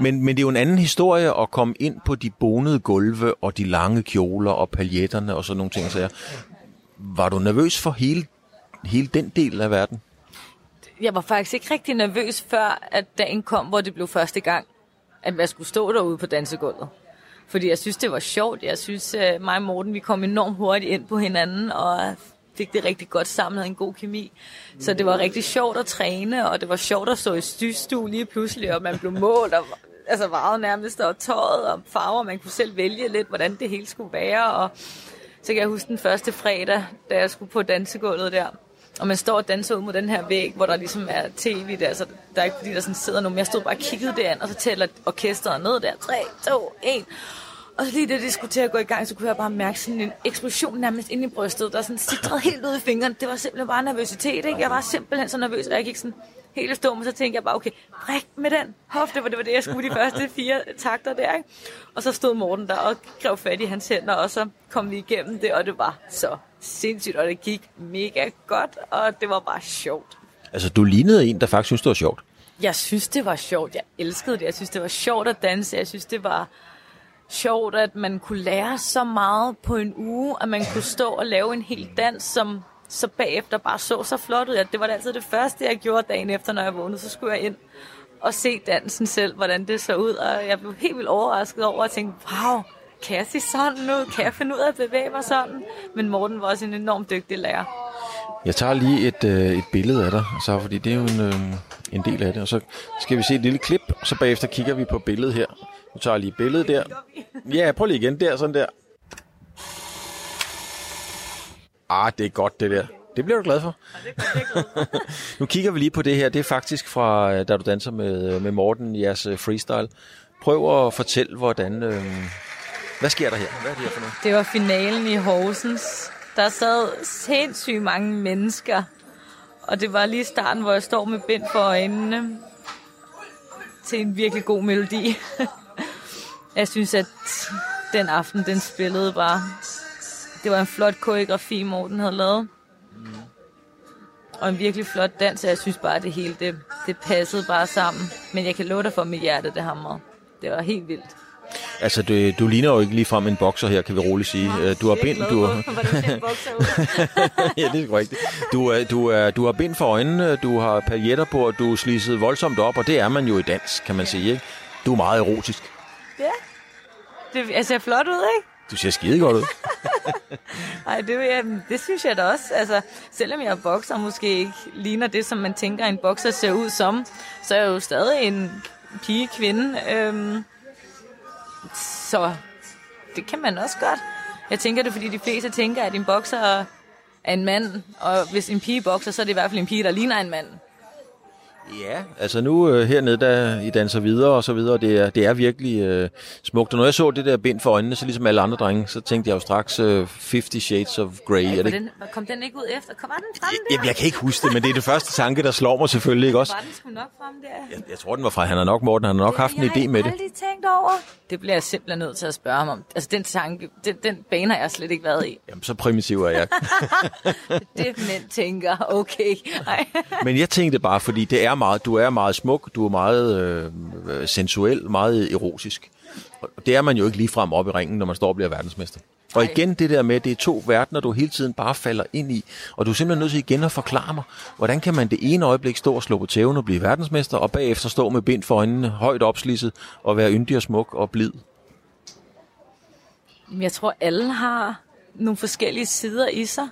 Men det er jo en anden historie at komme ind på de bonede gulve og de lange kjoler og paljetterne og sådan nogle ting. Så var du nervøs for hele den del af verden? Jeg var faktisk ikke rigtig nervøs, før at dagen kom, hvor det blev første gang, at jeg skulle stå derude på dansegulvet. Fordi jeg synes, det var sjovt. Jeg synes, mig og Morten, vi kom enormt hurtigt ind på hinanden, og fik det rigtig godt sammen, havde en god kemi. Så det var rigtig sjovt at træne, og det var sjovt at stå i styrstue lige pludselig, og man blev målt, og altså varede nærmest, og tøjet og farver. Man kunne selv vælge lidt, hvordan det hele skulle være. Og så kan jeg huske den første fredag, da jeg skulle på dansegulvet der. Og man står og danser ud mod den her væg, hvor der ligesom er tv der, så der er ikke fordi, der sådan sidder nogen. Jeg stod bare og kiggede derhen, og så tæller orkestret ned der. 3, 2, 1. Og så lige det skulle til at gå i gang, så kunne jeg bare mærke sådan en eksplosion nærmest inde i brystet, der sådan sitrede helt ud i fingrene. Det var simpelthen bare nervøsitet, ikke? Jeg var simpelthen så nervøs, at jeg gik sådan helt i stå, men så tænkte jeg bare, okay, bræk med den hofte, for det var det, jeg skulle de første 4 takter der, ikke? Og så stod Morten der og grev fat i hans hænder, og så kom vi igennem det, og det var så sindssygt, og det gik mega godt, og det var bare sjovt. Altså, du lignede en, der faktisk synes, det var sjovt. Jeg synes, det var sjovt. Jeg elskede det. Jeg synes, det var sjovt at danse. Jeg synes, det var sjovt, at man kunne lære så meget på en uge, at man kunne stå og lave en hel dans, som så bagefter bare så flot ud. Det var altid det første, jeg gjorde dagen efter, når jeg vågnede. Så skulle jeg ind og se dansen selv, hvordan det så ud, og jeg blev helt vildt overrasket over at tænke, wow, kan jeg se sådan ud? Kan jeg finde ud af at bevæge mig sådan? Men Morten var også en enormt dygtig lærer. Jeg tager lige et billede af dig, så, fordi det er jo en del af det. Og så skal vi se et lille klip, og så bagefter kigger vi på billedet her. Nu tager jeg lige billedet der. Ja, prøv lige igen. Der, sådan der. Ah, det er godt det der. Det bliver du glad for. Ja, det er godt, det er glad for. Nu kigger vi lige på det her. Det er faktisk fra, da du danser med Morten i jeres freestyle. Prøv at fortælle, hvordan... Hvad sker der her? Hvad er det her for noget? Det var finalen i Horsens. Der sad sindssygt mange mennesker. Og det var lige starten, hvor jeg står med bind for øjnene. Til en virkelig god melodi. Jeg synes, at den aften, den spillede bare... Det var en flot koreografi, Morten havde lavet. Og en virkelig flot dans, og jeg synes bare, at det hele, det passede bare sammen. Men jeg kan love dig for, mit hjerte, det hamrede. Det var helt vildt. Altså, du ligner jo ikke ligefrem en bokser her, kan vi roligt sige. Ja, du har bind, du har... Ja, det er sgu rigtigt. Du har bind for øjnene, du har paljetter på, og du er slisset voldsomt op, og det er man jo i dans, kan man sige, ikke? Du er meget erotisk. Ja. Jeg ser flot ud, ikke? Du ser skide godt ud. Nej, det synes jeg da også. Altså, selvom jeg er bokser, måske ikke ligner det, som man tænker, en bokser ser ud som, så er jeg jo stadig en pige, kvinde, så det kan man også godt. Jeg tænker det, fordi de fleste tænker, at en bokser er en mand, og hvis en pige bokser, så er det i hvert fald en pige, der ligner en mand. Ja, altså nu hernede, der I danser videre og så videre, det er virkelig smukt. Og når jeg så det der bind for øjnene, så ligesom alle andre drenge, så tænkte jeg jo straks 50 Shades of Grey. Ja, kom den ikke ud efter? Var den fremme der? Jeg kan ikke huske det, men det er det første tanke, der slår mig selvfølgelig, ikke også? Var den sgu nok fremme der? Jeg tror, den var fra. Han har nok, Morten, han har nok haft en idé med det. Jeg har aldrig tænkt tænkt over? Det bliver jeg simpelthen nødt til at spørge ham om. Altså, den tanke, den bane har jeg slet ikke været i. Jamen, så primitiv er jeg. Det mænd tænker, okay. Men jeg tænkte bare, fordi det er meget, du er meget smuk, du er meget sensuel, meget erotisk. Og det er man jo ikke ligefrem op i ringen, når man står og bliver verdensmester. Og igen det der med, det er to verdener, du hele tiden bare falder ind i. Og du er simpelthen nødt til igen at forklare mig, hvordan kan man det ene øjeblik stå og slå på tæven og blive verdensmester, og bagefter stå med bind for øjnene, højt opslidset, og være yndig og smuk og blid? Jeg tror, alle har nogle forskellige sider i sig.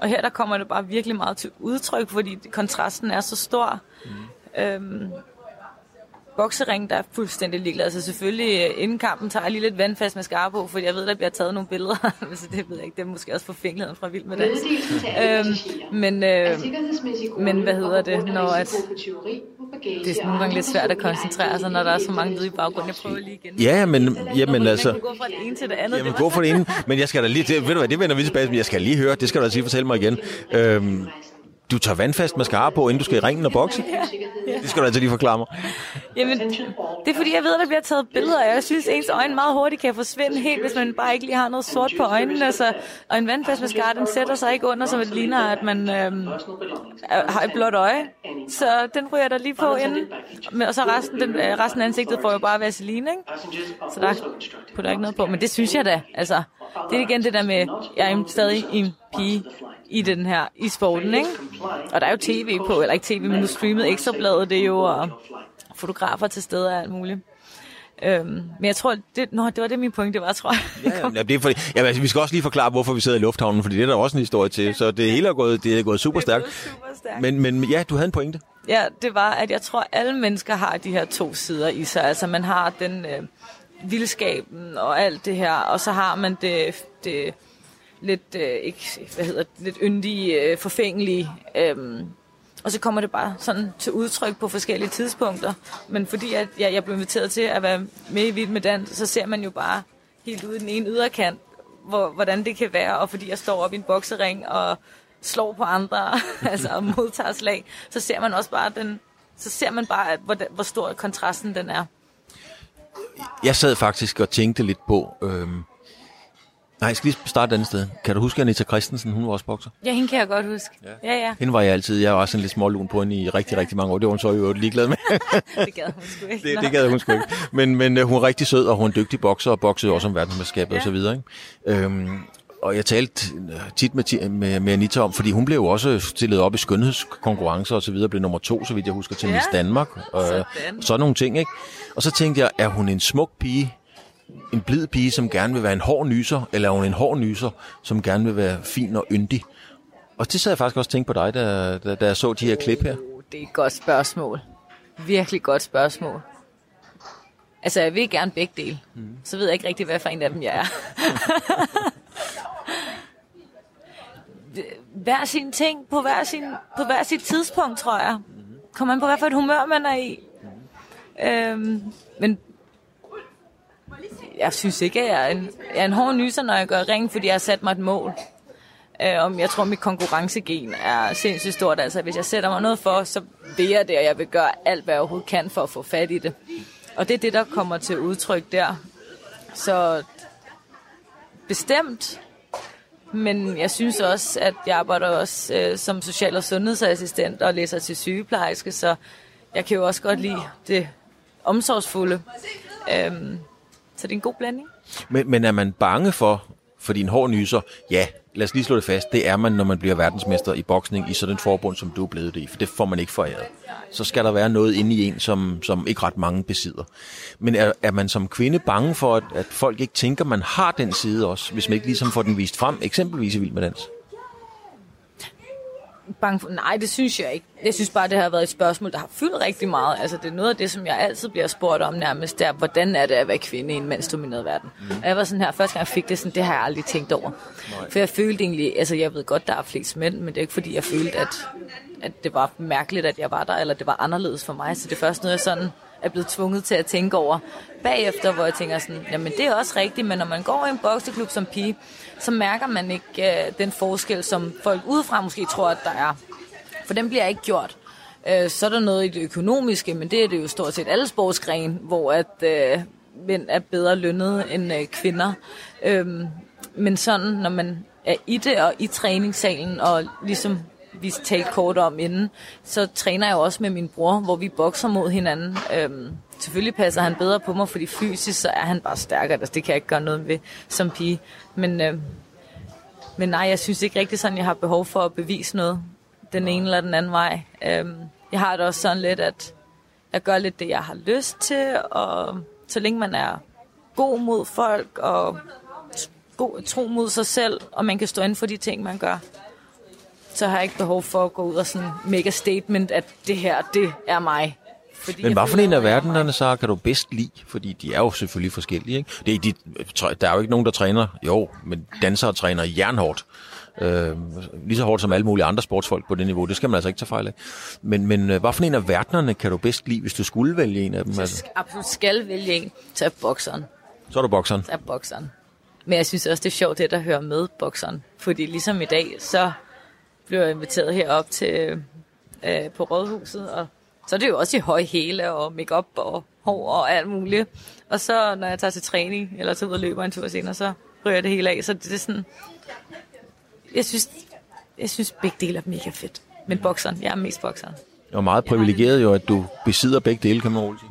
Og her der kommer det bare virkelig meget til udtryk, fordi kontrasten er så stor. Bokseringen, der er fuldstændig ligeglad. Altså selvfølgelig, inden kampen tager jeg lige lidt vandfast mascara på, fordi jeg ved, der bliver taget nogle billeder. Så det ved jeg ikke. Det er måske også forfængeligheden fra Vild Med Dans. Men hvad hedder det, når at det er nogle gange lidt svært at koncentrere sig, når der er så mange lyde i baggrunden. Jeg prøver lige igen. Ja, men altså... gå fra det ene til det andet. Jamen, gå fra det ene. Men jeg skal da lige... Ved du hvad, det vender vi tilbage, men jeg skal lige høre. Det skal du altså lige fortælle mig igen. Du tager vandfast mascara på, inden du skal i ringen og bokse? Ja. Det skal du altså lige forklare mig. Jamen, det er fordi, jeg ved, at der bliver taget billeder, og jeg synes, ens øjne meget hurtigt kan forsvinde helt, hvis man bare ikke lige har noget sort på øjnene. Altså, og en vandfast mascara, den sætter sig ikke under, så det ligner, at man har et blåt øje. Så den ryger der lige på inden. Og så resten af ansigtet får jo bare vaseline, ikke? Så der putter ikke noget på. Men det synes jeg da. Altså, det er igen det der med, jeg er stadig en pige i den her, i sporten, ikke? Og der er jo tv på, eller ikke tv, men nu streamede Ekstrabladet, det er jo, og fotografer til stede og alt muligt. Men jeg tror, det var det min pointe var, tror jeg. Ja, det er fordi, vi skal også lige forklare, hvorfor vi sidder i lufthavnen, fordi det er der også en historie til, så det hele er gået super stærkt. Men ja, du havde en pointe. Ja, det var, at jeg tror, alle mennesker har de her to sider i sig. Altså, man har den vildskaben og alt det her, og så har man det lidt, lidt yndige, forfængelige. Og så kommer det bare sådan til udtryk på forskellige tidspunkter. Men fordi at jeg blev inviteret til at være med i Vild Med Dans, så ser man jo bare helt ude i den ene yderkant, hvordan det kan være. Og fordi jeg står op i en boksering og slår på andre, altså og modtager slag, så ser man også bare hvor stor kontrasten den er. Jeg sad faktisk og tænkte lidt på... Nej, jeg skal lige starte et andet sted. Kan du huske Anita Christensen? Hun var også bokser. Ja, hende kan jeg godt huske. Ja. Hende var jeg altid. Jeg var også en lidt smålun på hende i rigtig, rigtig mange år. Det var hun så jo ligeglad med. Det gad hun sgu ikke. Det gad hun sgu ikke. Men hun er rigtig sød, og hun er dygtig bokser, og boksede også om verdensmesterskabet og så videre. Ikke? Og jeg talte tit med Anita om, fordi hun blev jo også stillet op i skønhedskonkurrencer og så videre, blev nummer 2, så vidt jeg husker, til Miss Danmark. Og sådan nogle ting, ikke? Og så tænkte jeg, er hun en smuk pige? En blid pige, som gerne vil være en hård nyser, eller er hun en hård nyser, som gerne vil være fin og yndig? Og det sad jeg faktisk også tænkt på dig, da jeg så de her klip her. Det er et godt spørgsmål. Virkelig godt spørgsmål. Altså, jeg vil gerne begge dele. Så ved jeg ikke rigtig, hvad for en af dem jeg er. Hver sin ting på hver sit tidspunkt, tror jeg. Kommer man på, hvad for et humør man er i. Men jeg synes ikke, at jeg er en hård nyser, når jeg gør ringen, fordi jeg har sat mig et mål. Jeg tror, mit konkurrencegen er sindssygt stort. Altså, hvis jeg sætter mig noget for, så vil jeg det, og jeg vil gøre alt, hvad jeg overhovedet kan for at få fat i det. Og det er det, der kommer til udtryk der. Så bestemt. Men jeg synes også, at jeg arbejder også som social- og sundhedsassistent og læser til sygeplejerske, så jeg kan jo også godt lide det omsorgsfulde. Så det er en god blanding. Men er man bange for din hård nyser? Ja, lad os lige slå det fast. Det er man, når man bliver verdensmester i boksning i sådan et forbund, som du er blevet det i. For det får man ikke foræret. Så skal der være noget inde i en, som ikke ret mange besidder. Men er man som kvinde bange for, at folk ikke tænker, man har den side også, hvis man ikke ligesom får den vist frem, eksempelvis i Vild Med Dans? Nej, det synes jeg ikke. Jeg synes bare, det har været et spørgsmål, der har fyldt rigtig meget. Altså, det er noget af det, som jeg altid bliver spurgt om nærmest, der, hvordan er det at være kvinde i en mandsdomineret verden? Og jeg var sådan her, første gang jeg fik det, sådan, det har jeg aldrig tænkt over. Nej. For jeg følte egentlig, altså jeg ved godt, der er flest mænd, men det er ikke fordi, jeg følte, at det var mærkeligt, at jeg var der, eller det var anderledes for mig. Så det er først noget, jeg sådan er blevet tvunget til at tænke over bagefter, hvor jeg tænker sådan, jamen det er også rigtigt, men når man går i en bokseklub som pige, så mærker man ikke den forskel, som folk udefra måske tror, at der er. For den bliver ikke gjort. Så er der noget i det økonomiske, men det er det jo stort set alle sportsgrene, hvor at mænd er bedre lønnet end kvinder. Men sådan, når man er i det og i træningssalen, og ligesom vi talte kort om inden, så træner jeg også med min bror, hvor vi bokser mod hinanden. Selvfølgelig passer han bedre på mig, fordi fysisk så er han bare stærkere, altså det kan jeg ikke gøre noget ved som pige. Men nej, jeg synes ikke rigtig sådan, jeg har behov for at bevise noget den ene eller den anden vej. Jeg har det også sådan lidt, at jeg gør lidt det, jeg har lyst til, og så længe man er god mod folk, og god tro mod sig selv, og man kan stå inden for de ting, man gør, så har jeg ikke behov for at gå ud og sådan make a statement, at det her, det er mig. Men hvad for en af verdenerne, så kan du bedst lide? Fordi de er jo selvfølgelig forskellige, ikke? Der er jo ikke nogen, der træner, jo, men dansere træner jernhårdt. Lige så hårdt som alle mulige andre sportsfolk på det niveau. Det skal man altså ikke tage fejl af. Men hvad for en af verdenerne kan du bedst lide, hvis du skulle vælge en af dem? Altså? Jeg absolut skal vælge en, så er bokseren. Så er du bokseren? Så er bokseren. Men jeg synes også, det er sjovt, det der hører med bokseren. Fordi ligesom i dag, så blev jeg inviteret herop til, på Rådhuset, og så er det jo også i høje hæle og makeup og hår og alt muligt. Og så når jeg tager til træning, eller tager ud og løber en tur senere, så rører det hele af. Så det er sådan, jeg synes begge dele er mega fedt. Men bokseren, jeg er mest bokseren. Og meget privilegeret jo, at du besidder begge dele, kan man roligt sige.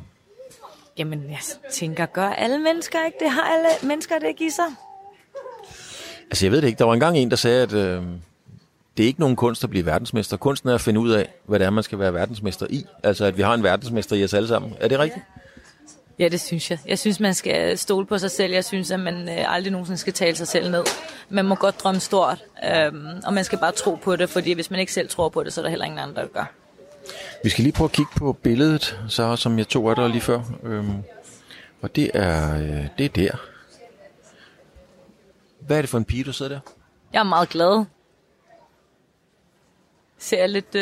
Jamen, jeg tænker, gør alle mennesker ikke? Det har alle mennesker, det ikke i sig. Altså, jeg ved det ikke. Der var engang en, der sagde, at det er ikke nogen kunst at blive verdensmester. Kunsten er at finde ud af, hvad det er, man skal være verdensmester i. Altså, at vi har en verdensmester i os alle sammen. Er det rigtigt? Ja, det synes jeg. Jeg synes, man skal stole på sig selv. Jeg synes, at man aldrig nogensinde skal tale sig selv ned. Man må godt drømme stort, og man skal bare tro på det, fordi hvis man ikke selv tror på det, så er der heller ingen anden, der gør. Vi skal lige prøve at kigge på billedet, Sarah, som jeg tog af dig lige før. Og det er der. Hvad er det for en pige, du sidder der? Jeg er meget glad. Ser lidt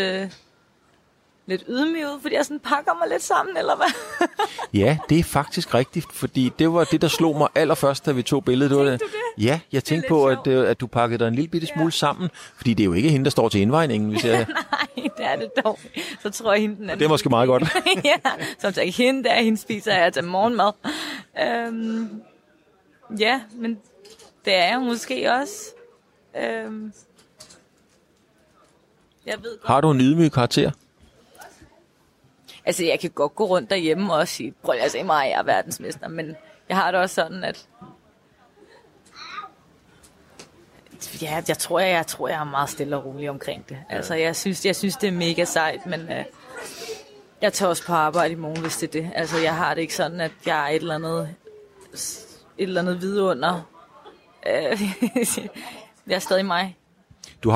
ydmyg ud, fordi jeg sådan pakker mig lidt sammen, eller hvad? Ja, det er faktisk rigtigt, fordi det var det, der slog mig allerførst, da vi tog billedet. Det? Ja, jeg tænkte på, at du pakkede dig en lille bitte smule sammen, fordi det er jo ikke hende, der står til indvejningen, hvis jeg... Nej, det er det dog. Så tror jeg, hende den anden... Det er måske meget godt. Ja, som sagt, hende spiser jeg til morgenmad. Ja, men det er jeg måske også. Jeg ved godt. Har du en ydmyg karakter? Altså, jeg kan godt gå rundt derhjemme og sige, prøv at se mig, jeg er verdensmester, men jeg har det også sådan, at ja, jeg tror, jeg er meget stille og rolig omkring det. Altså, jeg synes det er mega sejt, men jeg tager også på arbejde i morgen, hvis det er det. Altså, jeg har det ikke sådan, at jeg er et eller andet vidunder. Jeg er stadig mig. Du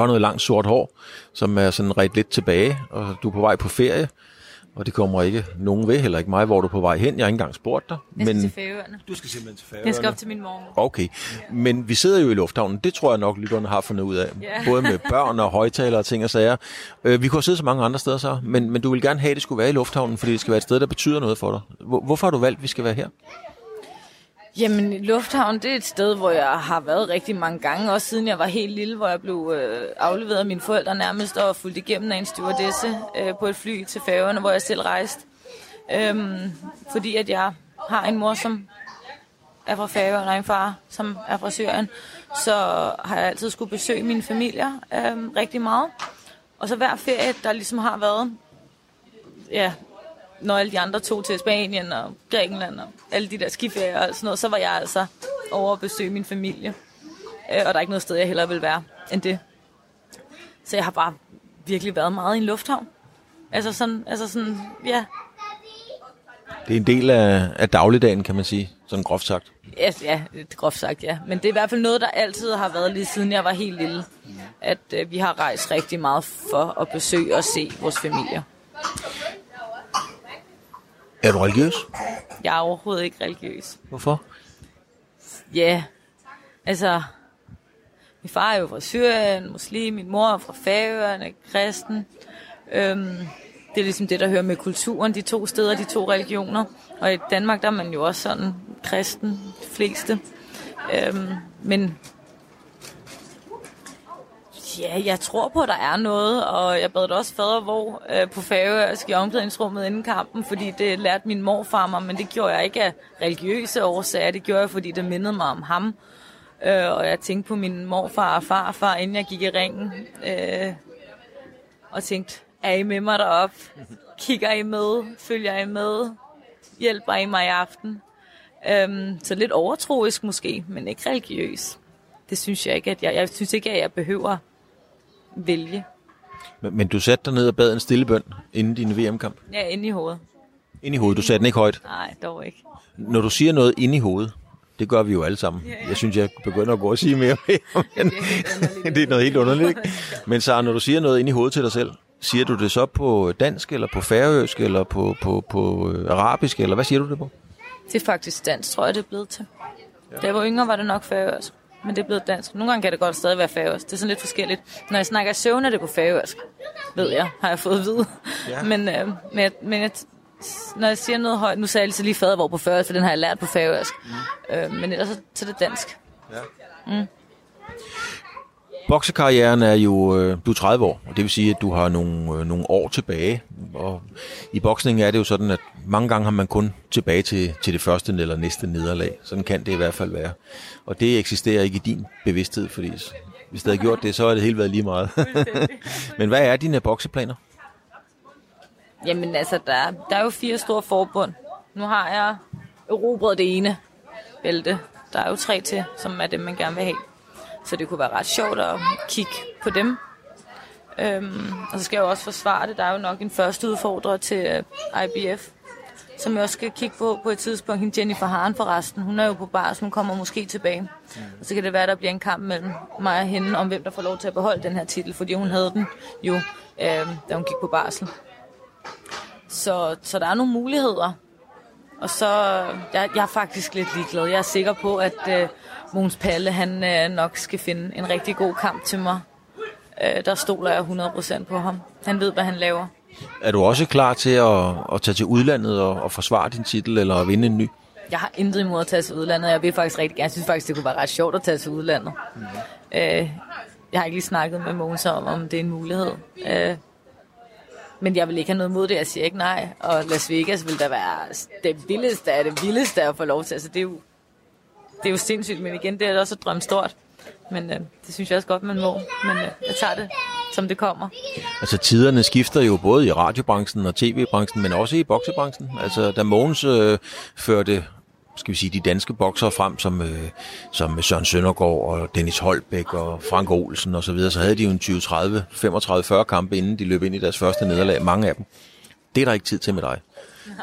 har noget langt sort hår, som er sådan ret lidt tilbage, og du er på vej på ferie, og det kommer ikke nogen ved, heller ikke mig, hvor du er på vej hen. Jeg har ikke engang spurgt dig. Jeg skal til Færøerne. Du skal simpelthen til Færøerne. Jeg skal op til min morgen. Okay, men vi sidder jo i lufthavnen. Det tror jeg nok, lytterne har fundet ud af. Yeah. Både med børn og højtalere og ting og sager. Vi kunne sidde så mange andre steder så, men du vil gerne have, at det skulle være i lufthavnen, fordi det skal være et sted, der betyder noget for dig. Hvorfor har du valgt, at vi skal være her? Jamen, lufthavn, det er et sted, hvor jeg har været rigtig mange gange, også siden jeg var helt lille, hvor jeg blev afleveret af mine forældre nærmest og fulgt igennem af en stewardesse på et fly til Færøerne, hvor jeg selv rejste. Fordi at jeg har en mor, som er fra Færøerne, og en far, som er fra Syrien, så har jeg altid skulle besøge mine familier rigtig meget. Og så hver ferie, der ligesom har været, ja... når alle de andre tog til Spanien og Grækenland og alle de der skiferier og sådan noget, så var jeg altså over at besøge min familie. Og der er ikke noget sted, jeg hellere ville være end det. Så jeg har bare virkelig været meget i en lufthavn. Altså sådan, ja. Det er en del af dagligdagen, kan man sige, sådan groft sagt. Ja, groft sagt, ja. Men det er i hvert fald noget, der altid har været lige siden jeg var helt lille. At vi har rejst rigtig meget for at besøge og se vores familier. Er du religiøs? Jeg er overhovedet ikke religiøs. Hvorfor? Ja, altså... Min far er jo fra Syrien, muslim, min mor er fra Færøerne, kristen. Det er ligesom det, der hører med kulturen, de to steder, de to religioner. Og i Danmark, der er man jo også sådan kristen, de fleste. Men... Ja, jeg tror på, at der er noget, og jeg bad da også fadervor på færøsk i omklædningsrummet inden kampen, fordi det lærte min morfar mig, men det gjorde jeg ikke af religiøse årsager, det gjorde jeg, fordi det mindede mig om ham. Og jeg tænkte på min morfar og farfar, inden jeg gik i ringen, og tænkte, er I med mig derop? Kigger I med? Følger I med? Hjælper I mig i aften? Så lidt overtroisk måske, men ikke religiøs. Det synes jeg ikke, at jeg synes ikke, at jeg behøver vælge. Men du satte dig ned og bad en stille bøn inden din VM-kamp? Ja, inde i hovedet. Inde i hovedet? Du satte den ikke højt? Nej, dog ikke. Når du siger noget inde i hovedet, det gør vi jo alle sammen. Ja. Jeg synes, jeg begynder at gå og sige mere og mere, men det er noget helt underligt. Ikke? Men Sarah, når du siger noget inde i hovedet til dig selv, siger du det så på dansk, eller på færøsk, eller på arabisk, eller hvad siger du det på? Det er faktisk dansk, tror jeg, det er blevet til. Ja. Da jeg var yngre, var det nok færøsk. Men det er blevet dansk. Nogle gange kan det godt stadig være færøsk. Det er sådan lidt forskelligt. Når jeg snakker i søvn, er det på færøsk. Ved jeg, har jeg fået at vide. Ja. Men når jeg siger noget højt... Nu sagde jeg lige fadervor på færøsk, for den har jeg lært på færøsk. Mm. Men ellers så er det dansk. Ja. Mm. Boksekarrieren er jo... Du er 30 år, og det vil sige, at du har nogle år tilbage. Og i boksning er det jo sådan, at mange gange har man kun tilbage til det første eller næste nederlag. Sådan kan det i hvert fald være. Og det eksisterer ikke i din bevidsthed, fordi hvis det havde gjort det, så er det hele været lige meget. Men hvad er dine bokseplaner? Jamen altså, der er jo 4 store forbund. Nu har jeg erobret det ene bælte. Der er jo 3 til, som er det, man gerne vil have. Så det kunne være ret sjovt at kigge på dem. Og så skal jeg jo også forsvare det. Der er jo nok en første udfordrer til IBF, som jeg også skal kigge på et tidspunkt. Hende Jennifer Haren forresten. Hun er jo på barsel, hun kommer måske tilbage. Og så kan det være, der bliver en kamp mellem mig og hende, om hvem der får lov til at beholde den her titel, fordi hun havde den jo, da hun gik på barsel. Så der er nogle muligheder. Og så, jeg er faktisk lidt ligeglad. Jeg er sikker på, at Mogens Palle, han nok skal finde en rigtig god kamp til mig. Der stoler jeg 100% på ham. Han ved, hvad han laver. Er du også klar til at tage til udlandet og forsvare din titel, eller at vinde en ny? Jeg har intet imod at tage til udlandet. Jeg vil faktisk rigtig gerne. Jeg synes faktisk, det kunne være ret sjovt at tage til udlandet. Mm. Jeg har ikke lige snakket med Måns om det er en mulighed. Men jeg vil ikke have noget mod det. Jeg siger ikke nej. Og Las Vegas vil da være det vildeste af det vildeste at få lov til. Altså, det er jo sindssygt, men igen, det er også at drømme stort. Men det synes jeg også godt, man må. Men jeg tager det, som det kommer. Altså tiderne skifter jo både i radiobranchen og tv-branchen, men også i boksebranchen. Altså da Mogens førte, skal vi sige, de danske boksere frem, som Søren Søndergaard og Dennis Holdbæk og Frank Olsen og så videre, så havde de jo en 20, 30, 35, 40 kampe, inden de løb ind i deres første nederlag. Mange af dem. Det er der ikke tid til med dig.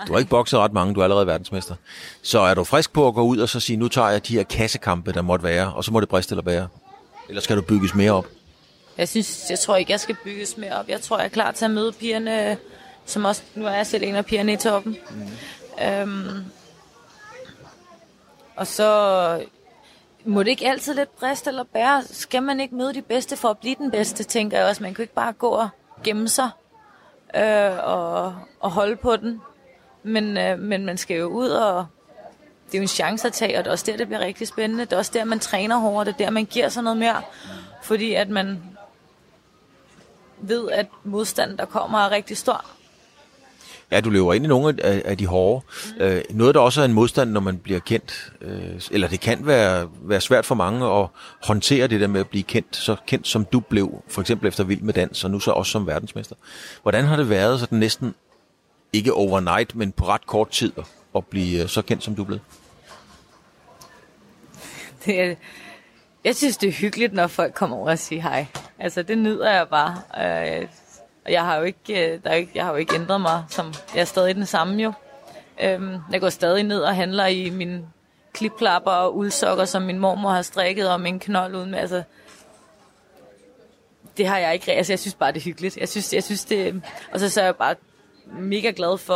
Du har ikke bokset ret mange, du er allerede verdensmester. Så er du frisk på at gå ud og så sige, nu tager jeg de her kassekampe, der måtte være, og så må det briste eller bære? Eller skal du bygges mere op? Jeg tror ikke, jeg skal bygges mere op. Jeg tror, jeg er klar til at møde pigerne, som også, nu er jeg selv en af pigerne i toppen. Mm. Og så må det ikke altid lidt briste eller bære. Skal man ikke møde de bedste for at blive den bedste, tænker jeg også. Man kan ikke bare gå og gemme sig og holde på den. Men man skal jo ud, og det er jo en chance at tage, og det er også der, det bliver rigtig spændende. Det er også der, man træner hårdere, det er der, man giver sig noget mere, fordi at man ved, at modstanden, der kommer, er rigtig stor. Ja, du lever ind i nogle af de hårde. Mm. Noget, der også er en modstand, når man bliver kendt, eller det kan være svært for mange at håndtere det der med at blive kendt, så kendt som du blev, for eksempel efter Vild Med Dans, og nu så også som verdensmester. Hvordan har det været sådan næsten, ikke overnight, men på ret kort tid at blive så kendt, som du blev? Jeg synes, det er hyggeligt, når folk kommer over og siger hej. Altså, det nyder jeg bare. Og jeg har jo ikke ændret mig. Jeg er stadig den samme jo. Jeg går stadig ned og handler i mine klipklapper og uldsokker, som min mormor har strikket, og min knold uden med. Altså, det har jeg ikke. Altså, jeg synes bare, det er hyggeligt. Jeg synes det... Og så er jeg bare mega glad for,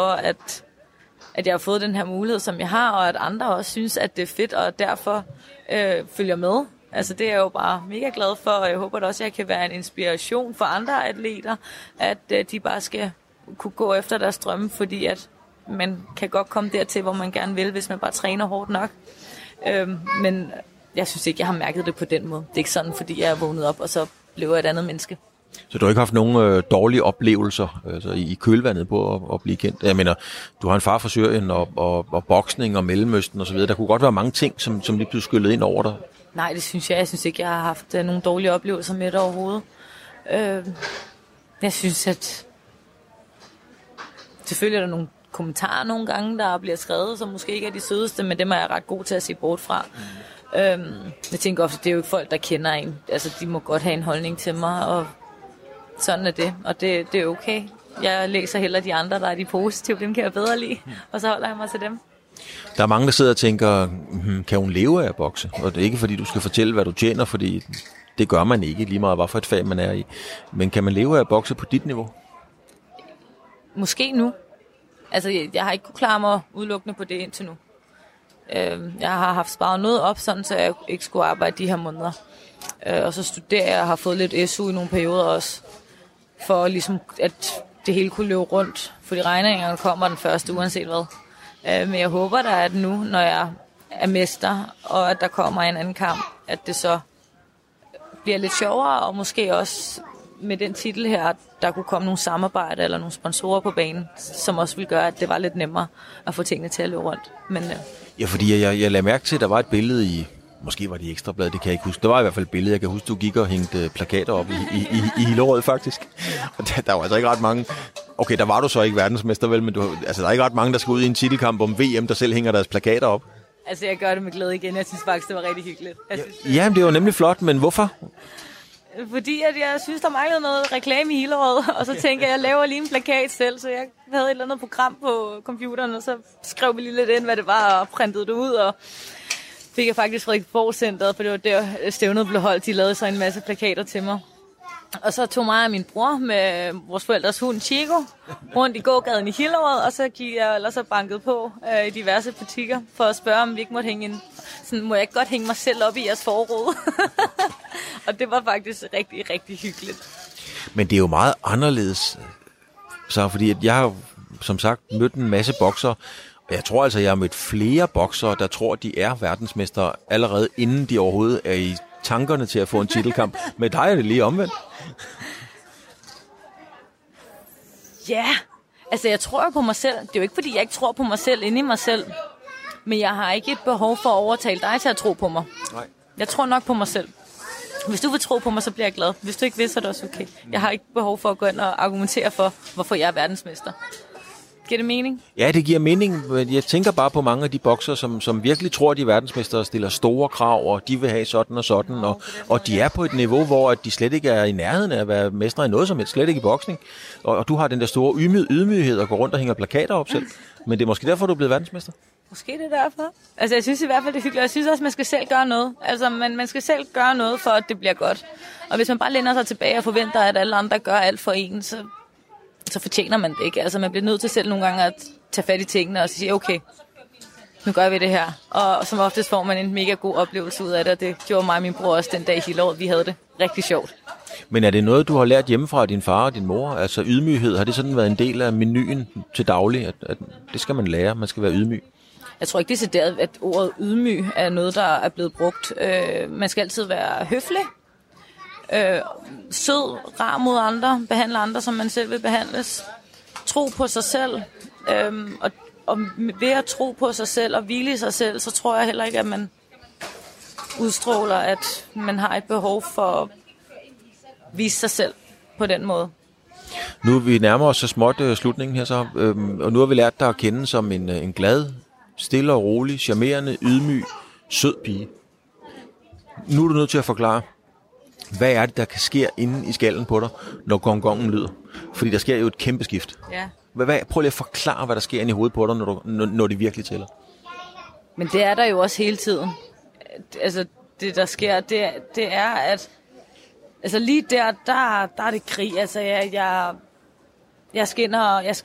at jeg har fået den her mulighed, som jeg har, og at andre også synes, at det er fedt, og derfor følger med. Altså, det er jeg jo bare mega glad for, og jeg håber da også, at jeg kan være en inspiration for andre atleter, at de bare skal kunne gå efter deres drømme, fordi at man kan godt komme dertil, hvor man gerne vil, hvis man bare træner hårdt nok. Men jeg synes ikke, jeg har mærket det på den måde. Det er ikke sådan, fordi jeg er vågnet op, og så bliver et andet menneske. Så du har ikke haft nogen dårlige oplevelser altså i kølvandet på at blive kendt? Jeg mener, du har en far fra Syrien og boksning og Mellemøsten osv. Der kunne godt være mange ting, som lige blev skyllet ind over dig. Nej, det synes jeg. Jeg synes ikke, jeg har haft nogen dårlige oplevelser med det overhovedet. Jeg synes, at selvfølgelig er der nogle kommentarer nogle gange, der bliver skrevet, som måske ikke er de sødeste, men dem er jeg ret god til at se bort fra. Jeg tænker ofte, det er jo ikke folk, der kender en. Altså, de må godt have en holdning til mig, og sådan er det. Og det er okay. Jeg læser hellere de andre, der er de positive. Dem kan jeg bedre lide, og så holder jeg mig til dem. Der er mange, der sidder og tænker, kan hun leve af at bokse? Og det er ikke, fordi du skal fortælle, hvad du tjener, fordi det gør man ikke, lige meget hvad for et fag man er i. Men kan man leve af at bokse på dit niveau? Måske nu. Altså, jeg har ikke kunnet klare mig udelukkende på det indtil nu. Jeg har haft sparet noget op, sådan, så jeg ikke skulle arbejde de her måneder. Og så studerer jeg og har fået lidt SU i nogle perioder også, for ligesom, at det hele kunne løbe rundt. For de regningerne kommer den første, uanset hvad. Men jeg håber da, at nu, når jeg er mester, og at der kommer en anden kamp, at det så bliver lidt sjovere, og måske også med den titel her, der kunne komme nogle samarbejder eller nogle sponsorer på banen, som også ville gøre, at det var lidt nemmere at få tingene til at løbe rundt. Men, ja, fordi jeg lagde mærke til, at der var et billede i, måske var det Ekstrabladet, det kan jeg ikke huske. Der var i hvert fald et billede, jeg kan huske, du gik og hængte plakater op i Hillerød faktisk. Og der var altså ikke ret mange. Okay, der var du så ikke verdensmester, vel, men der er ikke ret mange, der skal ud i en titelkamp om VM, der selv hænger deres plakater op. Altså, jeg gør det med glæde igen. Jeg synes faktisk, det var rigtig hyggeligt. Jamen, det var nemlig flot, men hvorfor? Fordi at jeg synes, der manglede noget reklame i Hillerød, og så tænkte jeg laver lige en plakat selv, så jeg havde et eller andet program på computeren, og så skrev vi lige lidt ind, hvad det var, og printede det ud, og fik jeg faktisk Frederiksborg-centeret, for det var der stævnet blev holdt. De lavede så en masse plakater til mig. Og så tog mig og min bror med vores forældres hund Chico rundt i gågaden i Hillerød, og så gik jeg ellers og bankede på i diverse butikker for at spørge, om vi ikke måtte hænge en. Sådan, må jeg ikke godt hænge mig selv op i jeres forråd? Og det var faktisk rigtig, rigtig hyggeligt. Men det er jo meget anderledes, så fordi at jeg har som sagt mødt en masse bokser, og jeg tror altså, jeg har mødt flere bokser, der tror, de er verdensmestere allerede inden de overhovedet er i tankerne til at få en titelkamp. Med dig er det lige omvendt. Ja, altså jeg tror på mig selv. Det er jo ikke, fordi jeg ikke tror på mig selv inde i mig selv. Men jeg har ikke et behov for at overtale dig til at tro på mig. Nej. Jeg tror nok på mig selv. Hvis du vil tro på mig, så bliver jeg glad. Hvis du ikke vil, så er det også okay. Jeg har ikke behov for at gå ind og argumentere for, hvorfor jeg er verdensmester. Giver det mening? Ja, det giver mening, men jeg tænker bare på mange af de bokser, som virkelig tror, at de er verdensmestere, stiller store krav, og de vil have sådan og sådan, og de er på et niveau, hvor de slet ikke er i nærheden af at være mestre i noget som helst, slet ikke i boksning. Og du har den der store ydmyghed og går rundt og hænger plakater op selv, men det er måske derfor, du er blevet verdensmester? Måske det er derfor. Altså, jeg synes i hvert fald, det er hyggeligt, og jeg synes også, man skal selv gøre noget. Altså, man skal selv gøre noget, for at det bliver godt. Og hvis man bare læner sig tilbage og forventer, at alle andre gør alt for en, så fortjener man det ikke. Altså, man bliver nødt til selv nogle gange at tage fat i tingene og sige, okay, nu gør vi det her. Og som oftest får man en mega god oplevelse ud af det, og det gjorde mig og min bror også den dag i Hillerød. Vi havde det rigtig sjovt. Men er det noget, du har lært hjemmefra af din far og din mor? Altså ydmyghed, har det sådan været en del af menuen til daglig? At det skal man lære, man skal være ydmyg? Jeg tror ikke decideret, at ordet ydmyg er noget, der er blevet brugt. Man skal altid være høflig. Sød, rar mod andre, behandle andre, som man selv vil behandles, tro på sig selv, og ved at tro på sig selv og hvile i sig selv, så tror jeg heller ikke, at man udstråler, at man har et behov for at vise sig selv på den måde. Nu er vi nærmere os så småt slutningen her, så, og nu har vi lært dig at kende som en glad, stille og rolig, charmerende, ydmyg, sød pige. Nu er du nødt til at forklare, hvad er det, der kan ske inde i skallen på dig, når gongongen lyder? Fordi der sker jo et kæmpe skift. Ja. Prøv lige at forklare, hvad der sker inde i hovedet på dig, når det virkelig tæller. Men det er der jo også hele tiden. Altså, det der sker, det er, at altså lige der er det krig. Altså, jeg skal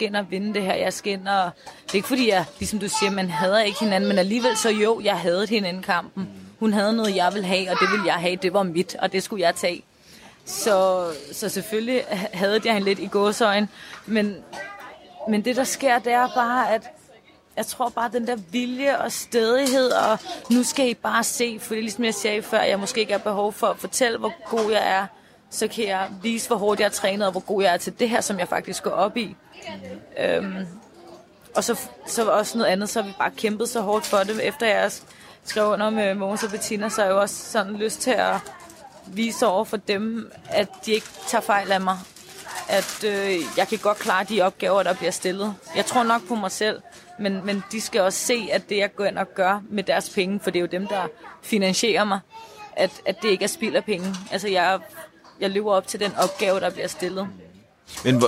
ind og vinde det her. Det er ikke fordi, jeg, ligesom du siger, man hader ikke hinanden, men alligevel så jo, jeg hadede hinanden i kampen. Hun havde noget, jeg ville have, og det ville jeg have. Det var mit, og det skulle jeg tage. Så selvfølgelig havde jeg hende lidt i gåseøjne. Men det, der sker, det er bare, at jeg tror bare, den der vilje og stædighed, og nu skal I bare se, for det er ligesom jeg sagde før, jeg måske ikke har behov for at fortælle, hvor god jeg er. så kan jeg vise, hvor hårdt jeg har trænet, og hvor god jeg er til det her, som jeg faktisk går op i. Og så også noget andet, så har vi bare kæmpet så hårdt for det. Efter jeg skrev under med Mogens og Bettina, så har jeg jo også sådan lyst til at vise over for dem, at de ikke tager fejl af mig. At jeg kan godt klare de opgaver, der bliver stillet. Jeg tror nok på mig selv, men de skal også se, at det jeg går ind og gør med deres penge, for det er jo dem, der finansierer mig, at det ikke er spild af penge. Altså jeg lever op til den opgave, der bliver stillet. Men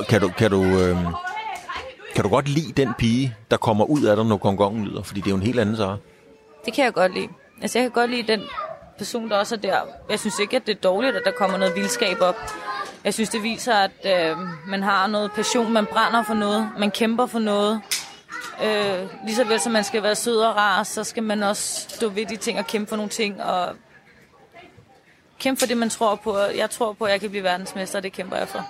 kan du godt lide den pige, der kommer ud af dig, når gongongen lyder? Fordi det er jo en helt anden Sarah. Det kan jeg godt lide. Altså jeg kan godt lide den person, der også er der. Jeg synes ikke, at det er dårligt, at der kommer noget vildskab op. Jeg synes, det viser, at man har noget passion, man brænder for noget, man kæmper for noget. Lige så vel som man skal være sød og rar, så skal man også stå ved de ting og kæmpe for nogle ting. Og kæmpe for det, man tror på. Jeg tror på, at jeg kan blive verdensmester, og det kæmper jeg for.